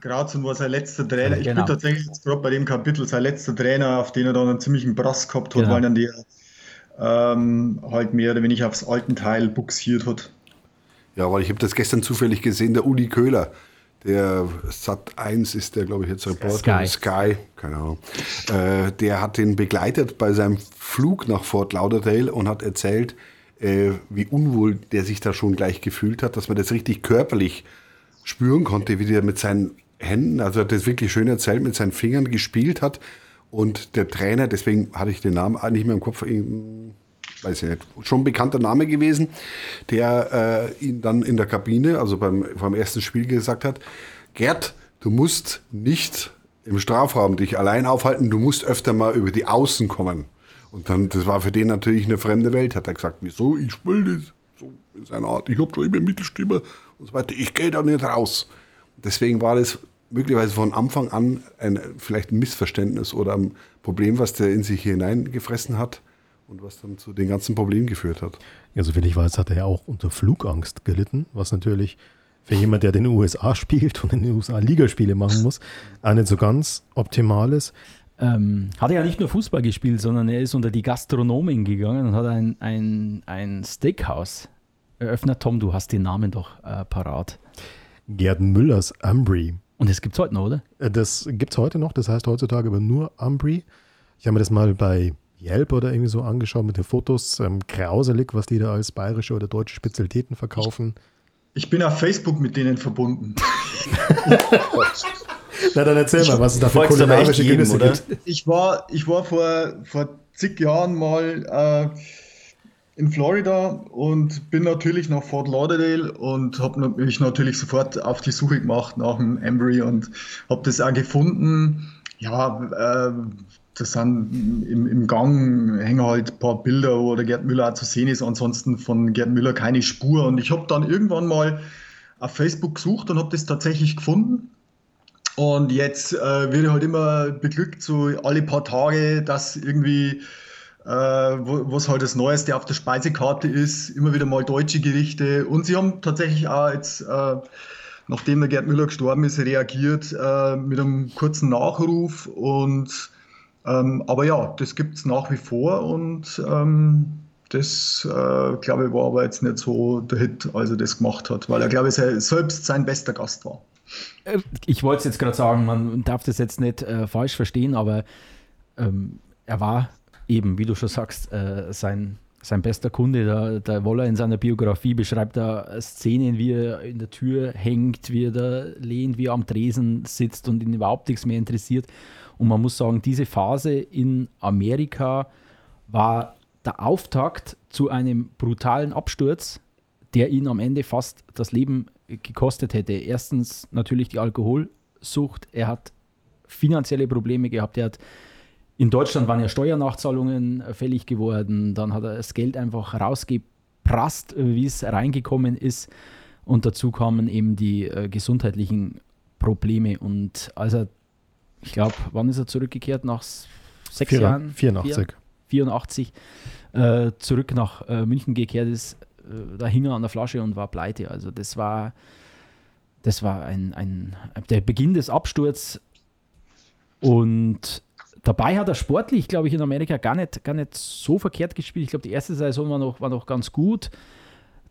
Grauzun war sein letzter Trainer. Ich genau. bin tatsächlich jetzt gerade bei dem Kapitel sein letzter Trainer, auf den er dann einen ziemlichen Brass gehabt hat, genau. weil dann der ähm, halt mehr oder weniger aufs alten Teil buxiert hat. Ja, weil ich habe das gestern zufällig gesehen, der Uli Köhler, der Sat eins ist der, glaube ich, jetzt Reporter, Sky, Sky keine Ahnung, äh, der hat ihn begleitet bei seinem Flug nach Fort Lauderdale und hat erzählt, äh, wie unwohl der sich da schon gleich gefühlt hat, dass man das richtig körperlich spüren konnte, wie der mit seinen Händen, also hat das wirklich schön erzählt, mit seinen Fingern gespielt hat und der Trainer, deswegen hatte ich den Namen nicht mehr im Kopf, weiß ich nicht, schon bekannter Name gewesen, der äh, ihn dann in der Kabine, also beim, beim ersten Spiel gesagt hat, Gerd, du musst nicht im Strafraum dich allein aufhalten, du musst öfter mal über die Außen kommen. Und dann, das war für den natürlich eine fremde Welt, hat er gesagt, wieso, ich spiele das so in seiner Art, ich habe schon immer Mittelstimme und so weiter, ich gehe da nicht raus. Deswegen war das möglicherweise von Anfang an ein, vielleicht ein Missverständnis oder ein Problem, was der in sich hineingefressen hat und was dann zu den ganzen Problemen geführt hat. Ja, soviel ich weiß, hat er ja auch unter Flugangst gelitten, was natürlich für jemand, der in den U S A spielt und in den U S A Ligaspiele machen muss, auch nicht so ganz optimal ist. Ähm, hat er ja nicht nur Fußball gespielt, sondern er ist unter die Gastronomen gegangen und hat ein, ein, ein Steakhouse eröffnet. Tom, du hast den Namen doch äh, parat. Gerd Müllers Ambry. Und das gibt's heute noch, oder? Das gibt's heute noch, das heißt heutzutage aber nur Ambry. Ich habe mir das mal bei Yelp oder irgendwie so angeschaut mit den Fotos. Ähm, grauselig, was die da als bayerische oder deutsche Spezialitäten verkaufen. Ich bin auf Facebook mit denen verbunden. Na dann erzähl ich, mal, was es da für kulinarische Genüsse gibt. Ich war, ich war vor, vor zig Jahren mal äh, in Florida und bin natürlich nach Fort Lauderdale und habe mich natürlich sofort auf die Suche gemacht nach dem Ambry und habe das auch gefunden. Ja, äh, das sind im, im Gang hängen halt ein paar Bilder, wo der Gerd Müller auch zu sehen ist. Ansonsten von Gerd Müller keine Spur. Und ich habe dann irgendwann mal auf Facebook gesucht und habe das tatsächlich gefunden. Und jetzt äh, werde ich halt immer beglückt, so alle paar Tage, dass irgendwie, äh, wo, was halt das Neueste auf der Speisekarte ist, immer wieder mal deutsche Gerichte. Und sie haben tatsächlich auch jetzt, äh, nachdem der Gerd Müller gestorben ist, reagiert äh, mit einem kurzen Nachruf. Und ähm, aber ja, das gibt es nach wie vor. Und ähm, das, äh, glaube ich, war aber jetzt nicht so der Hit, als er das gemacht hat, weil er, glaube ich, selbst sein bester Gast war. Ich wollte es jetzt gerade sagen, man darf das jetzt nicht äh, falsch verstehen, aber ähm, er war eben, wie du schon sagst, äh, sein, sein bester Kunde. Der, der Woller in seiner Biografie beschreibt da Szenen, wie er in der Tür hängt, wie er da lehnt, wie er am Tresen sitzt und ihn überhaupt nichts mehr interessiert. Und man muss sagen, diese Phase in Amerika war der Auftakt zu einem brutalen Absturz, der ihn am Ende fast das Leben gekostet hätte. Erstens natürlich die Alkoholsucht. Er hat finanzielle Probleme gehabt. Er hat, in Deutschland waren ja Steuernachzahlungen fällig geworden. Dann hat er das Geld einfach rausgeprasst, wie es reingekommen ist. Und dazu kamen eben die äh, gesundheitlichen Probleme. Und als er, ich glaube, wann ist er zurückgekehrt? Nach sechs Vier, Jahren? vierundachtzig. vierundachtzig äh, zurück nach äh, München gekehrt ist, da hing er an der Flasche und war pleite. Also das war, das war ein, ein, der Beginn des Absturzes. Und dabei hat er sportlich, glaube ich, in Amerika gar nicht, gar nicht so verkehrt gespielt. Ich glaube, die erste Saison war noch, war noch ganz gut.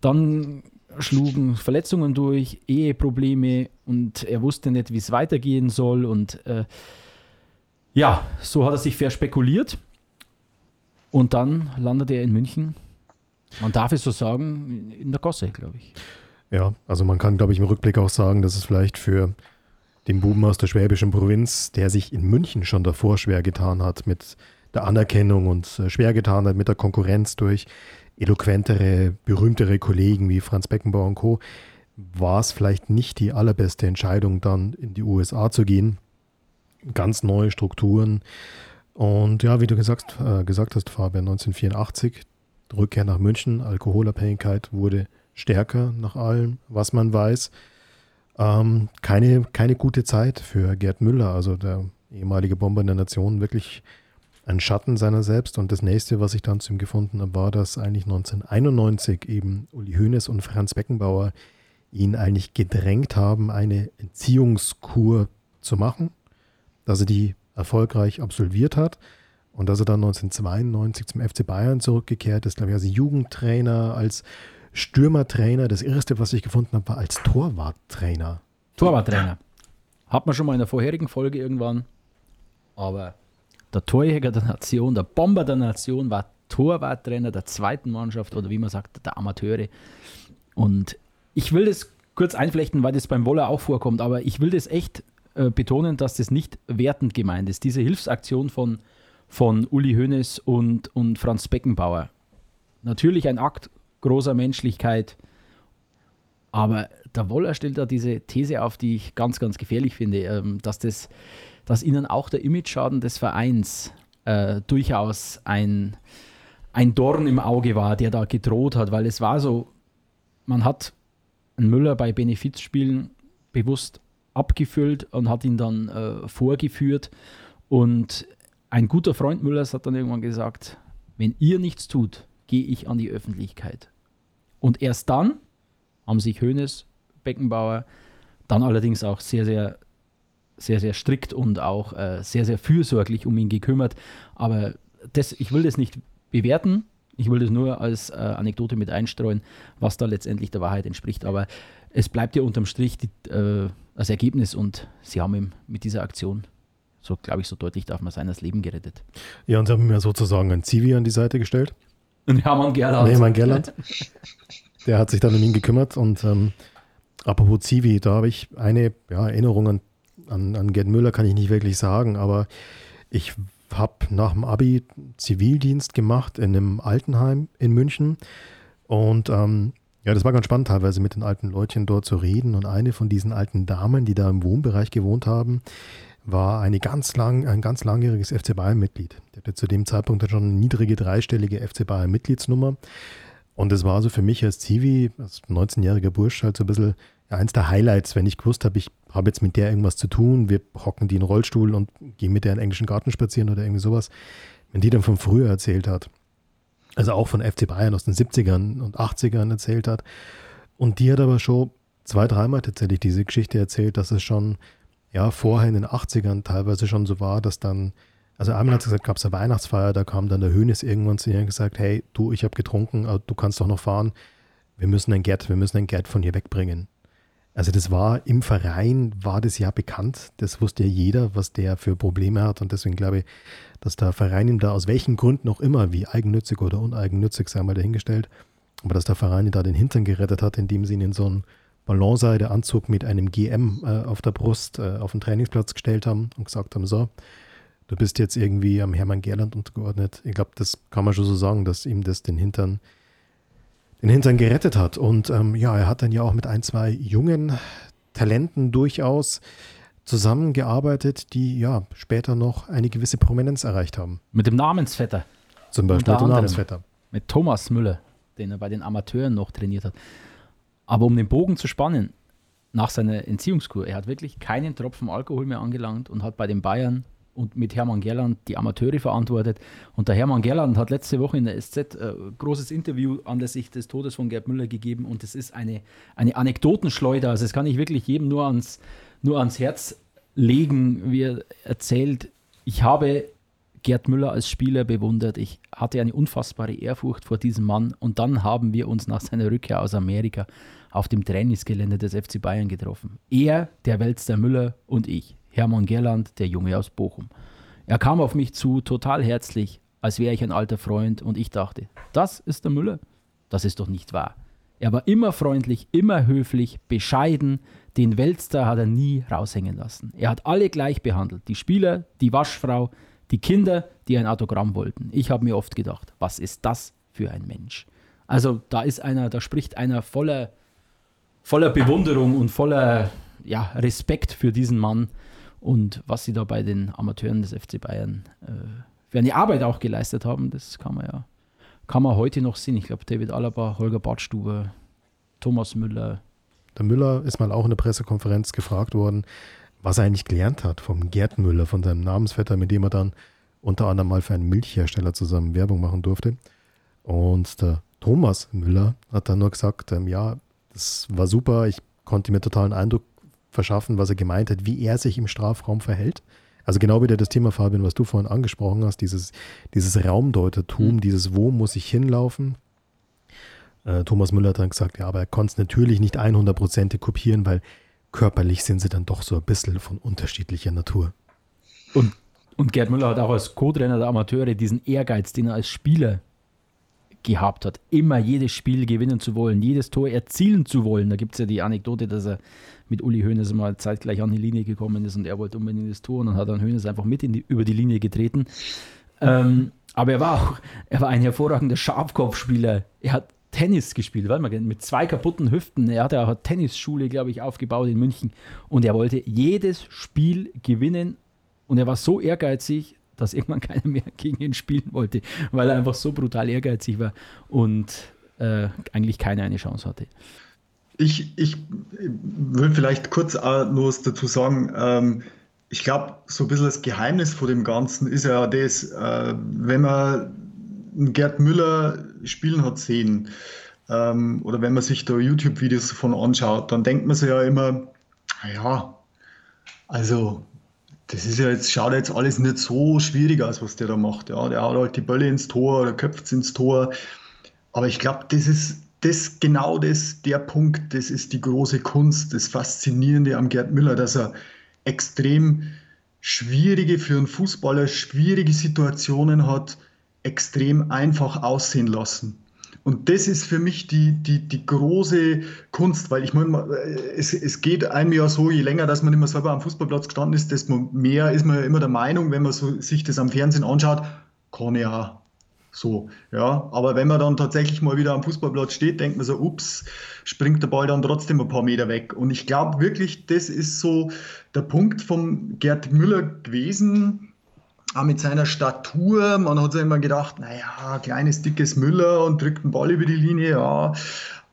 Dann schlugen Verletzungen durch, Eheprobleme und er wusste nicht, wie es weitergehen soll. Und äh, ja, so hat er sich verspekuliert. Und dann landete er in München. Man darf es so sagen, in der Gosse, glaube ich. Ja, also man kann, glaube ich, im Rückblick auch sagen, dass es vielleicht für den Buben aus der schwäbischen Provinz, der sich in München schon davor schwer getan hat mit der Anerkennung und schwer getan hat mit der Konkurrenz durch eloquentere, berühmtere Kollegen wie Franz Beckenbauer und Co., war es vielleicht nicht die allerbeste Entscheidung, dann in die U S A zu gehen. Ganz neue Strukturen. Und ja, wie du gesagt, äh, gesagt hast, Fabian, neunzehnhundertvierundachtzig, Rückkehr nach München, Alkoholabhängigkeit wurde stärker nach allem, was man weiß. Ähm, keine, keine gute Zeit für Gerd Müller, also der ehemalige Bomber der Nation, wirklich ein Schatten seiner selbst. Und das nächste, was ich dann zu ihm gefunden habe, war, dass eigentlich neunzehnhunderteinundneunzig eben Uli Hoeneß und Franz Beckenbauer ihn eigentlich gedrängt haben, eine Entziehungskur zu machen, dass er die erfolgreich absolviert hat. Und dass er dann neunzehnhundertzweiundneunzig zum F C Bayern zurückgekehrt ist, glaube ich, als Jugendtrainer, als Stürmertrainer. Das Erste, was ich gefunden habe, war als Torwarttrainer. Torwarttrainer. Hat man schon mal in der vorherigen Folge irgendwann. Aber der Torjäger der Nation, der Bomber der Nation war Torwarttrainer der zweiten Mannschaft oder wie man sagt, der Amateure. Und ich will das kurz einflechten, weil das beim Woller auch vorkommt. Aber ich will das echt äh, betonen, dass das nicht wertend gemeint ist. Diese Hilfsaktion von von Uli Hoeneß und, und Franz Beckenbauer. Natürlich ein Akt großer Menschlichkeit, aber der Woller stellt da diese These auf, die ich ganz, ganz gefährlich finde, dass, das, dass ihnen auch der Imageschaden des Vereins äh, durchaus ein, ein Dorn im Auge war, der da gedroht hat, weil es war so, man hat einen Müller bei Benefizspielen bewusst abgefüllt und hat ihn dann äh, vorgeführt und ein guter Freund Müllers hat dann irgendwann gesagt, wenn ihr nichts tut, gehe ich an die Öffentlichkeit. Und erst dann haben sich Hoeneß, Beckenbauer, dann allerdings auch sehr, sehr sehr, sehr strikt und auch äh, sehr, sehr fürsorglich um ihn gekümmert. Aber das, ich will das nicht bewerten. Ich will das nur als äh, Anekdote mit einstreuen, was da letztendlich der Wahrheit entspricht. Aber es bleibt ja unterm Strich die, äh, als Ergebnis und sie haben ihm mit dieser Aktion, so glaube ich, so deutlich darf man sein, das Leben gerettet. Ja, und sie haben mir sozusagen einen Zivi an die Seite gestellt. Und Hermann Gerland. Hermann Gerland. Der hat sich dann um ihn gekümmert. Und ähm, apropos Zivi, da habe ich eine ja, Erinnerung an, an, an Gerd Müller, kann ich nicht wirklich sagen, aber ich habe nach dem Abi Zivildienst gemacht in einem Altenheim in München und ähm, ja, das war ganz spannend teilweise mit den alten Leutchen dort zu reden und eine von diesen alten Damen, die da im Wohnbereich gewohnt haben, war eine ganz lang, ein ganz langjähriges F C Bayern Mitglied. Der hatte zu dem Zeitpunkt schon eine niedrige dreistellige F C Bayern Mitgliedsnummer und das war also für mich als Zivi, als neunzehnjähriger Bursch halt so ein bisschen eins der Highlights, wenn ich gewusst habe, ich habe jetzt mit der irgendwas zu tun, wir hocken die in den Rollstuhl und gehen mit der in den englischen Garten spazieren oder irgendwie sowas, wenn die dann von früher erzählt hat, also auch von F C Bayern aus den siebzigern und achtzigern erzählt hat und die hat aber schon zwei, dreimal tatsächlich diese Geschichte erzählt, dass es schon ja vorher in den achtzigern teilweise schon so war, dass dann, also einmal hat sie gesagt, gab es eine Weihnachtsfeier, da kam dann der Hoeneß irgendwann zu ihr und gesagt, hey, du, ich habe getrunken, aber du kannst doch noch fahren, wir müssen den Gerd, wir müssen den Gerd von hier wegbringen. Also das war im Verein, war das ja bekannt, das wusste ja jeder, was der für Probleme hat und deswegen glaube ich, dass der Verein ihm da aus welchen Gründen auch immer, wie eigennützig oder uneigennützig, sei mal dahingestellt, aber dass der Verein ihm da den Hintern gerettet hat, indem sie ihn in so einen Ballonseideanzug mit einem G M äh, auf der Brust äh, auf den Trainingsplatz gestellt haben und gesagt haben, so, du bist jetzt irgendwie am Hermann Gerland untergeordnet. Ich glaube, das kann man schon so sagen, dass ihm das den Hintern den Hintern gerettet hat. Und ähm, ja, er hat dann ja auch mit ein, zwei jungen Talenten durchaus zusammengearbeitet, die ja später noch eine gewisse Prominenz erreicht haben. Mit dem Namensvetter. Zum Beispiel mit dem Namensvetter. Mit Thomas Müller, den er bei den Amateuren noch trainiert hat. Aber um den Bogen zu spannen, nach seiner Entziehungskur, er hat wirklich keinen Tropfen Alkohol mehr angelangt und hat bei den Bayern und mit Hermann Gerland die Amateure verantwortet. Und der Hermann Gerland hat letzte Woche in der S Z ein großes Interview anlässlich des Todes von Gerd Müller gegeben und es ist eine, eine Anekdotenschleuder. Also das kann ich wirklich jedem nur ans, nur ans Herz legen, wie er erzählt. Ich habe Gerd Müller als Spieler bewundert. Ich hatte eine unfassbare Ehrfurcht vor diesem Mann und dann haben wir uns nach seiner Rückkehr aus Amerika auf dem Trainingsgelände des F C Bayern getroffen. Er, der Weltstar Müller und ich. Hermann Gerland, der Junge aus Bochum. Er kam auf mich zu, total herzlich, als wäre ich ein alter Freund und ich dachte, das ist der Müller? Das ist doch nicht wahr. Er war immer freundlich, immer höflich, bescheiden, den Weltstar hat er nie raushängen lassen. Er hat alle gleich behandelt, die Spieler, die Waschfrau, die Kinder, die ein Autogramm wollten. Ich habe mir oft gedacht, was ist das für ein Mensch? Also da ist einer, da spricht einer voller, voller Bewunderung und voller ja, Respekt für diesen Mann. Und was sie da bei den Amateuren des F C Bayern äh, für eine Arbeit auch geleistet haben, das kann man ja kann man heute noch sehen. Ich glaube, David Alaba, Holger Badstuber, Thomas Müller. Der Müller ist mal auch in der Pressekonferenz gefragt worden, was er eigentlich gelernt hat vom Gerd Müller, von seinem Namensvetter, mit dem er dann unter anderem mal für einen Milchhersteller zusammen Werbung machen durfte. Und der Thomas Müller hat dann nur gesagt, ähm, ja, das war super, ich konnte mir totalen Eindruck verschaffen, was er gemeint hat, wie er sich im Strafraum verhält. Also genau wieder das Thema, Fabian, was du vorhin angesprochen hast, dieses, dieses Raumdeutertum, mhm. dieses wo muss ich hinlaufen. Äh, Thomas Müller hat dann gesagt, ja, aber er konnte es natürlich nicht hundert Prozent kopieren, weil körperlich sind sie dann doch so ein bisschen von unterschiedlicher Natur. Und, und Gerd Müller hat auch als Co-Trainer der Amateure diesen Ehrgeiz, den er als Spieler gehabt hat, immer jedes Spiel gewinnen zu wollen, jedes Tor erzielen zu wollen. Da gibt es ja die Anekdote, dass er mit Uli Hoeneß mal zeitgleich an die Linie gekommen ist und er wollte unbedingt das Tor und dann hat dann Hoeneß einfach mit in die, über die Linie getreten. Ähm, aber er war auch, er war ein hervorragender Scharfkopfspieler. Er hat Tennis gespielt, weil man mit zwei kaputten Hüften. Er hatte auch eine Tennisschule, glaube ich, aufgebaut in München und er wollte jedes Spiel gewinnen und er war so ehrgeizig, dass irgendwann keiner mehr gegen ihn spielen wollte, weil er einfach so brutal ehrgeizig war und äh, eigentlich keiner eine Chance hatte. Ich, ich würde vielleicht kurz nur dazu sagen, ähm, ich glaube, so ein bisschen das Geheimnis vor dem Ganzen ist ja das, äh, wenn man Gerd Müller spielen hat sehen ähm, oder wenn man sich da YouTube-Videos davon anschaut, dann denkt man sich ja immer, ja, Also, das ist ja jetzt, schaut jetzt alles nicht so schwierig aus, was der da macht. Ja, der haut halt die Bälle ins Tor oder köpft ins Tor. Aber ich glaube, das ist das, genau das, der Punkt, das ist die große Kunst, das Faszinierende am Gerd Müller, dass er extrem schwierige, für einen Fußballer schwierige Situationen hat, extrem einfach aussehen lassen. Und das ist für mich die, die, die große Kunst, weil ich meine, es, es geht einem ja so, je länger, dass man immer selber am Fußballplatz gestanden ist, desto mehr ist man ja immer der Meinung, wenn man so, sich das am Fernsehen anschaut, kann ich auch so. Ja. Aber wenn man dann tatsächlich mal wieder am Fußballplatz steht, denkt man so, ups, springt der Ball dann trotzdem ein paar Meter weg. Und ich glaube wirklich, das ist so der Punkt von Gerd Müller gewesen, auch mit seiner Statur. Man hat sich immer gedacht, naja, kleines, dickes Müller und drückt den Ball über die Linie, ja.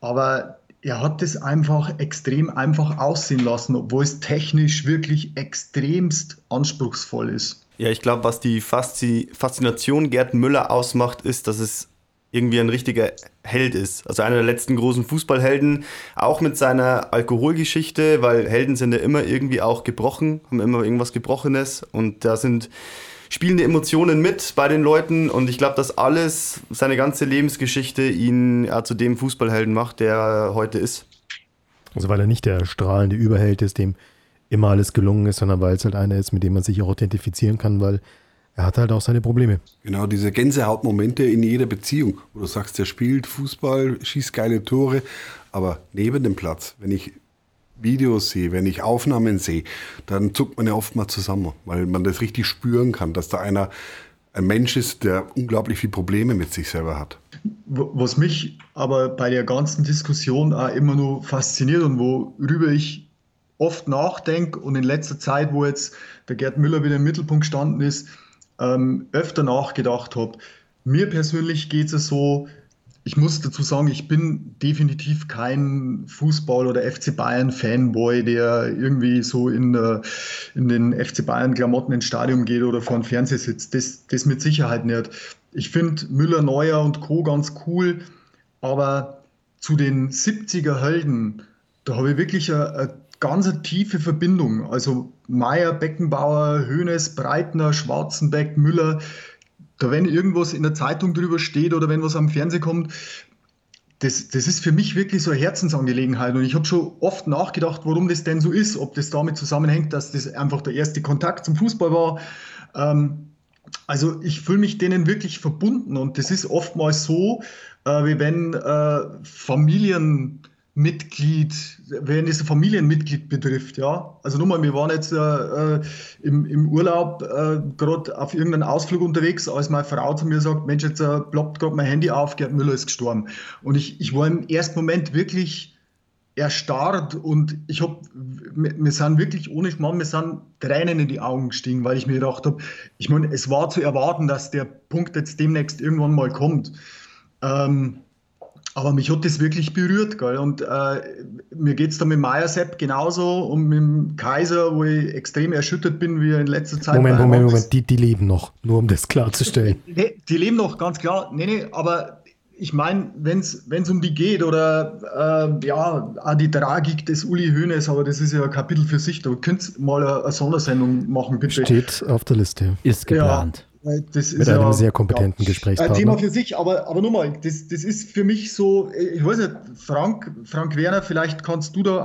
Aber er hat das einfach extrem einfach aussehen lassen, obwohl es technisch wirklich extremst anspruchsvoll ist. Ja, ich glaube, was die Faszination Gerd Müller ausmacht, ist, dass es irgendwie ein richtiger Held ist. Also einer der letzten großen Fußballhelden, auch mit seiner Alkoholgeschichte, weil Helden sind ja immer irgendwie auch gebrochen, haben immer irgendwas Gebrochenes und da sind spielende Emotionen mit bei den Leuten und ich glaube, dass alles, seine ganze Lebensgeschichte ihn ja, zu dem Fußballhelden macht, der er heute ist. Also weil er nicht der strahlende Überheld ist, dem immer alles gelungen ist, sondern weil es halt einer ist, mit dem man sich auch identifizieren kann, weil er hat halt auch seine Probleme. Genau, diese Gänsehautmomente in jeder Beziehung, wo du sagst, der spielt Fußball, schießt geile Tore, aber neben dem Platz, wenn ich Videos sehe, wenn ich Aufnahmen sehe, dann zuckt man ja oft mal zusammen, weil man das richtig spüren kann, dass da einer ein Mensch ist, der unglaublich viele Probleme mit sich selber hat. Was mich aber bei der ganzen Diskussion auch immer nur fasziniert und worüber ich oft nachdenke und in letzter Zeit, wo jetzt der Gerd Müller wieder im Mittelpunkt gestanden ist, ähm, öfter nachgedacht habe. Mir persönlich geht es so, ich muss dazu sagen, ich bin definitiv kein Fußball- oder F C Bayern-Fanboy, der irgendwie so in, der, in den F C Bayern-Klamotten ins Stadion geht oder vor dem Fernseher sitzt. Das, das mit Sicherheit nicht. Ich finde Müller, Neuer und Co. ganz cool, aber zu den siebziger-Helden, da habe ich wirklich eine, eine ganz eine tiefe Verbindung. Also Maier, Beckenbauer, Hoeneß, Breitner, Schwarzenbeck, Müller. Da, wenn irgendwas in der Zeitung drüber steht oder wenn was am Fernsehen kommt, das, das ist für mich wirklich so eine Herzensangelegenheit. Und ich habe schon oft nachgedacht, warum das denn so ist, ob das damit zusammenhängt, dass das einfach der erste Kontakt zum Fußball war. Ähm, also ich fühle mich denen wirklich verbunden und das ist oftmals so, äh, wie wenn äh, Familienmitglied, wenn es ein Familienmitglied betrifft, ja. Also nochmal, wir waren jetzt äh, im, im Urlaub äh, gerade auf irgendeinen Ausflug unterwegs, als meine Frau zu mir sagt, Mensch, jetzt äh, ploppt gerade mein Handy auf, Gerd Müller ist gestorben. Und ich, ich war im ersten Moment wirklich erstarrt und ich habe, wir, wir sind wirklich ohne Schmarrn, wir sind Tränen in die Augen gestiegen, weil ich mir gedacht habe, ich meine, es war zu erwarten, dass der Punkt jetzt demnächst irgendwann mal kommt. Ähm, Aber mich hat das wirklich berührt, gell? Und äh, mir geht es da mit Maier Sepp genauso und mit dem Kaiser, wo ich extrem erschüttert bin, wie er in letzter Zeit. Moment, Moment, Moment, die, die leben noch, nur um das klarzustellen. Nee, die leben noch, ganz klar. Nee, nee, aber ich meine, wenn es um die geht oder äh, ja, auch die Tragik des Uli Hoeneß, aber das ist ja ein Kapitel für sich, da könnt ihr mal eine Sondersendung machen, bitte. Steht auf der Liste. Ist geplant. Ja. Das ist mit einem ja, sehr kompetenten ja, Gesprächspartner. Ein Thema für sich, aber, aber nochmal, das, das ist für mich so, ich weiß nicht, Frank, Frank Werner, vielleicht kannst du da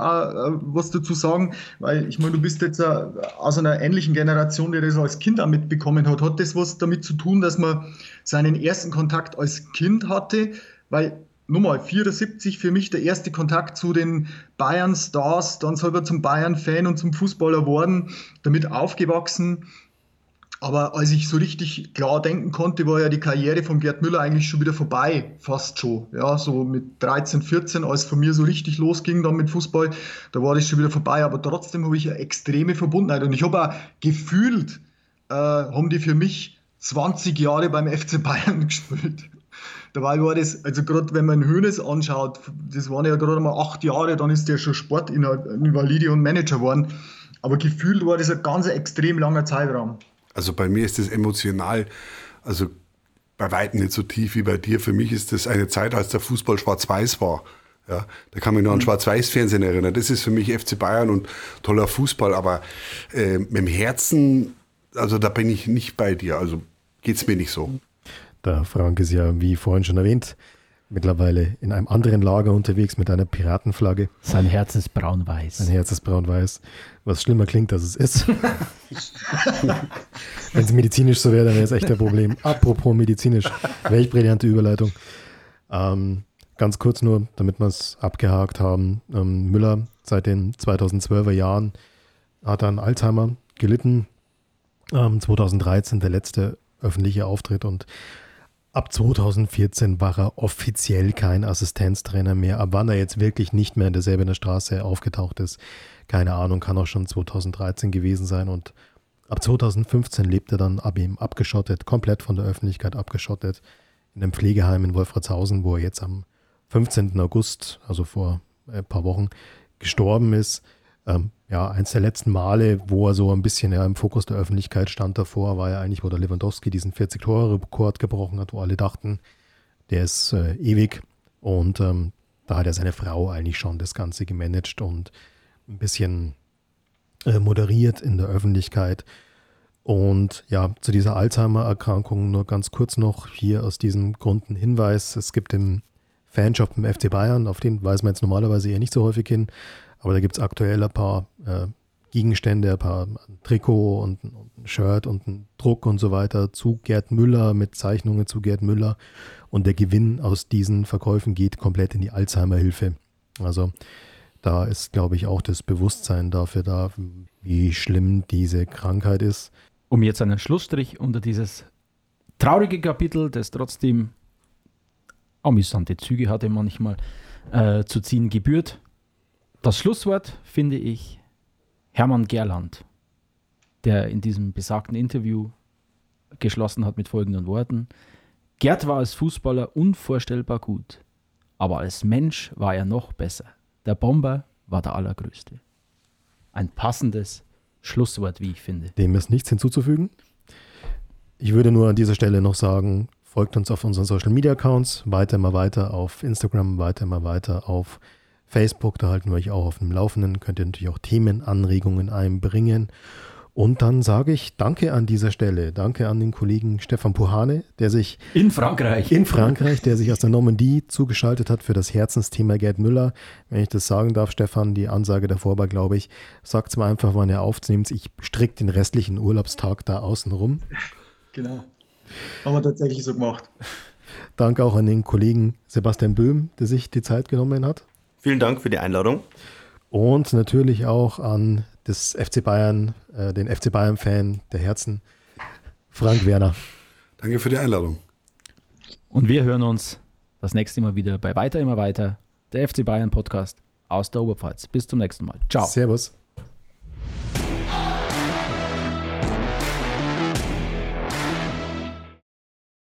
auch was dazu sagen, weil ich meine, du bist jetzt aus einer ähnlichen Generation, die das als Kind auch mitbekommen hat. Hat das was damit zu tun, dass man seinen ersten Kontakt als Kind hatte? Weil, nochmal, vierundsiebzig für mich der erste Kontakt zu den Bayern-Stars, dann selber zum Bayern-Fan und zum Fußballer worden, damit aufgewachsen. Aber als ich so richtig klar denken konnte, war ja die Karriere von Gerd Müller eigentlich schon wieder vorbei, fast schon. Ja, so mit dreizehn, vierzehn, als von mir so richtig losging dann mit Fußball, da war das schon wieder vorbei. Aber trotzdem habe ich eine extreme Verbundenheit. Und ich habe auch gefühlt, äh, haben die für mich zwanzig Jahre beim F C Bayern gespielt. Dabei war das, also gerade wenn man Hoeneß anschaut, das waren ja gerade mal acht Jahre, dann ist der schon Sportinvalide und Manager geworden. Aber gefühlt war das ein ganz extrem langer Zeitraum. Also bei mir ist das emotional, also bei weitem nicht so tief wie bei dir. Für mich ist das eine Zeit, als der Fußball schwarz-weiß war. Ja, da kann mich nur an Schwarz-Weiß-Fernsehen erinnern. Das ist für mich F C Bayern und toller Fußball, aber äh, mit dem Herzen, also da bin ich nicht bei dir. Also geht's mir nicht so. Der Frank ist ja, wie vorhin schon erwähnt, mittlerweile in einem anderen Lager unterwegs mit einer Piratenflagge. Sein Herz ist braun-weiß. Sein Herz ist braun-weiß. Was schlimmer klingt, als es ist. Wenn es medizinisch so wäre, dann wäre es echt ein Problem. Apropos medizinisch, welch brillante Überleitung. Ähm, ganz kurz nur, damit wir es abgehakt haben. Ähm, Müller seit den zweitausendzwölfer Jahren hat an Alzheimer gelitten. Ähm, zweitausenddreizehn der letzte öffentliche Auftritt und ab zweitausendvierzehn war er offiziell kein Assistenztrainer mehr. Ab wann er jetzt wirklich nicht mehr in derselben der Straße aufgetaucht ist, keine Ahnung, kann auch schon zweitausenddreizehn gewesen sein. Und ab zweitausendfünfzehn lebt er dann ab ihm abgeschottet, komplett von der Öffentlichkeit abgeschottet, in einem Pflegeheim in Wolfratshausen, wo er jetzt am fünfzehnten August, also vor ein paar Wochen, gestorben ist. Ähm, ja, eins der letzten Male, wo er so ein bisschen ja, im Fokus der Öffentlichkeit stand davor, war ja eigentlich, wo der Lewandowski diesen vierzig-Tore-Rekord gebrochen hat, wo alle dachten, der ist äh, ewig. Und ähm, da hat ja seine Frau eigentlich schon das Ganze gemanagt und ein bisschen äh, moderiert in der Öffentlichkeit. Und ja, zu dieser Alzheimer-Erkrankung nur ganz kurz noch hier aus diesem Grund ein Hinweis. Es gibt im Fanshop im F C Bayern, auf den weisen wir jetzt normalerweise eher nicht so häufig hin, aber da gibt es aktuell ein paar äh, Gegenstände, ein paar ein Trikot und, und ein Shirt und ein Druck und so weiter zu Gerd Müller mit Zeichnungen zu Gerd Müller. Und der Gewinn aus diesen Verkäufen geht komplett in die Alzheimer-Hilfe. Also da ist, glaube ich, auch das Bewusstsein dafür da, wie schlimm diese Krankheit ist. Um jetzt einen Schlussstrich unter dieses traurige Kapitel, das trotzdem amüsante Züge hatte manchmal, äh, zu ziehen gebührt. Das Schlusswort finde ich Hermann Gerland, der in diesem besagten Interview geschlossen hat mit folgenden Worten. Gerd war als Fußballer unvorstellbar gut, aber als Mensch war er noch besser. Der Bomber war der Allergrößte. Ein passendes Schlusswort, wie ich finde. Dem ist nichts hinzuzufügen. Ich würde nur an dieser Stelle noch sagen, folgt uns auf unseren Social Media Accounts, weiter mal weiter auf Instagram, weiter mal weiter auf Facebook, da halten wir euch auch auf dem Laufenden, könnt ihr natürlich auch Themen, Anregungen einbringen. Und dann sage ich Danke an dieser Stelle, danke an den Kollegen Stefan Puhane, der sich in Frankreich, in Frankreich, der sich aus der Normandie zugeschaltet hat für das Herzensthema Gerd Müller. Wenn ich das sagen darf, Stefan, die Ansage davor war, glaube ich, sagt es mir einfach, wann ihr aufnehmt, ich stricke den restlichen Urlaubstag da außen rum. Genau, haben wir tatsächlich so gemacht. Danke auch an den Kollegen Sebastian Böhm, der sich die Zeit genommen hat. Vielen Dank für die Einladung. Und natürlich auch an das F C Bayern, äh, den F C Bayern-Fan der Herzen, Frank Werner. Danke für die Einladung. Und wir hören uns das nächste Mal wieder bei Weiter immer weiter, der F C Bayern Podcast aus der Oberpfalz. Bis zum nächsten Mal. Ciao. Servus.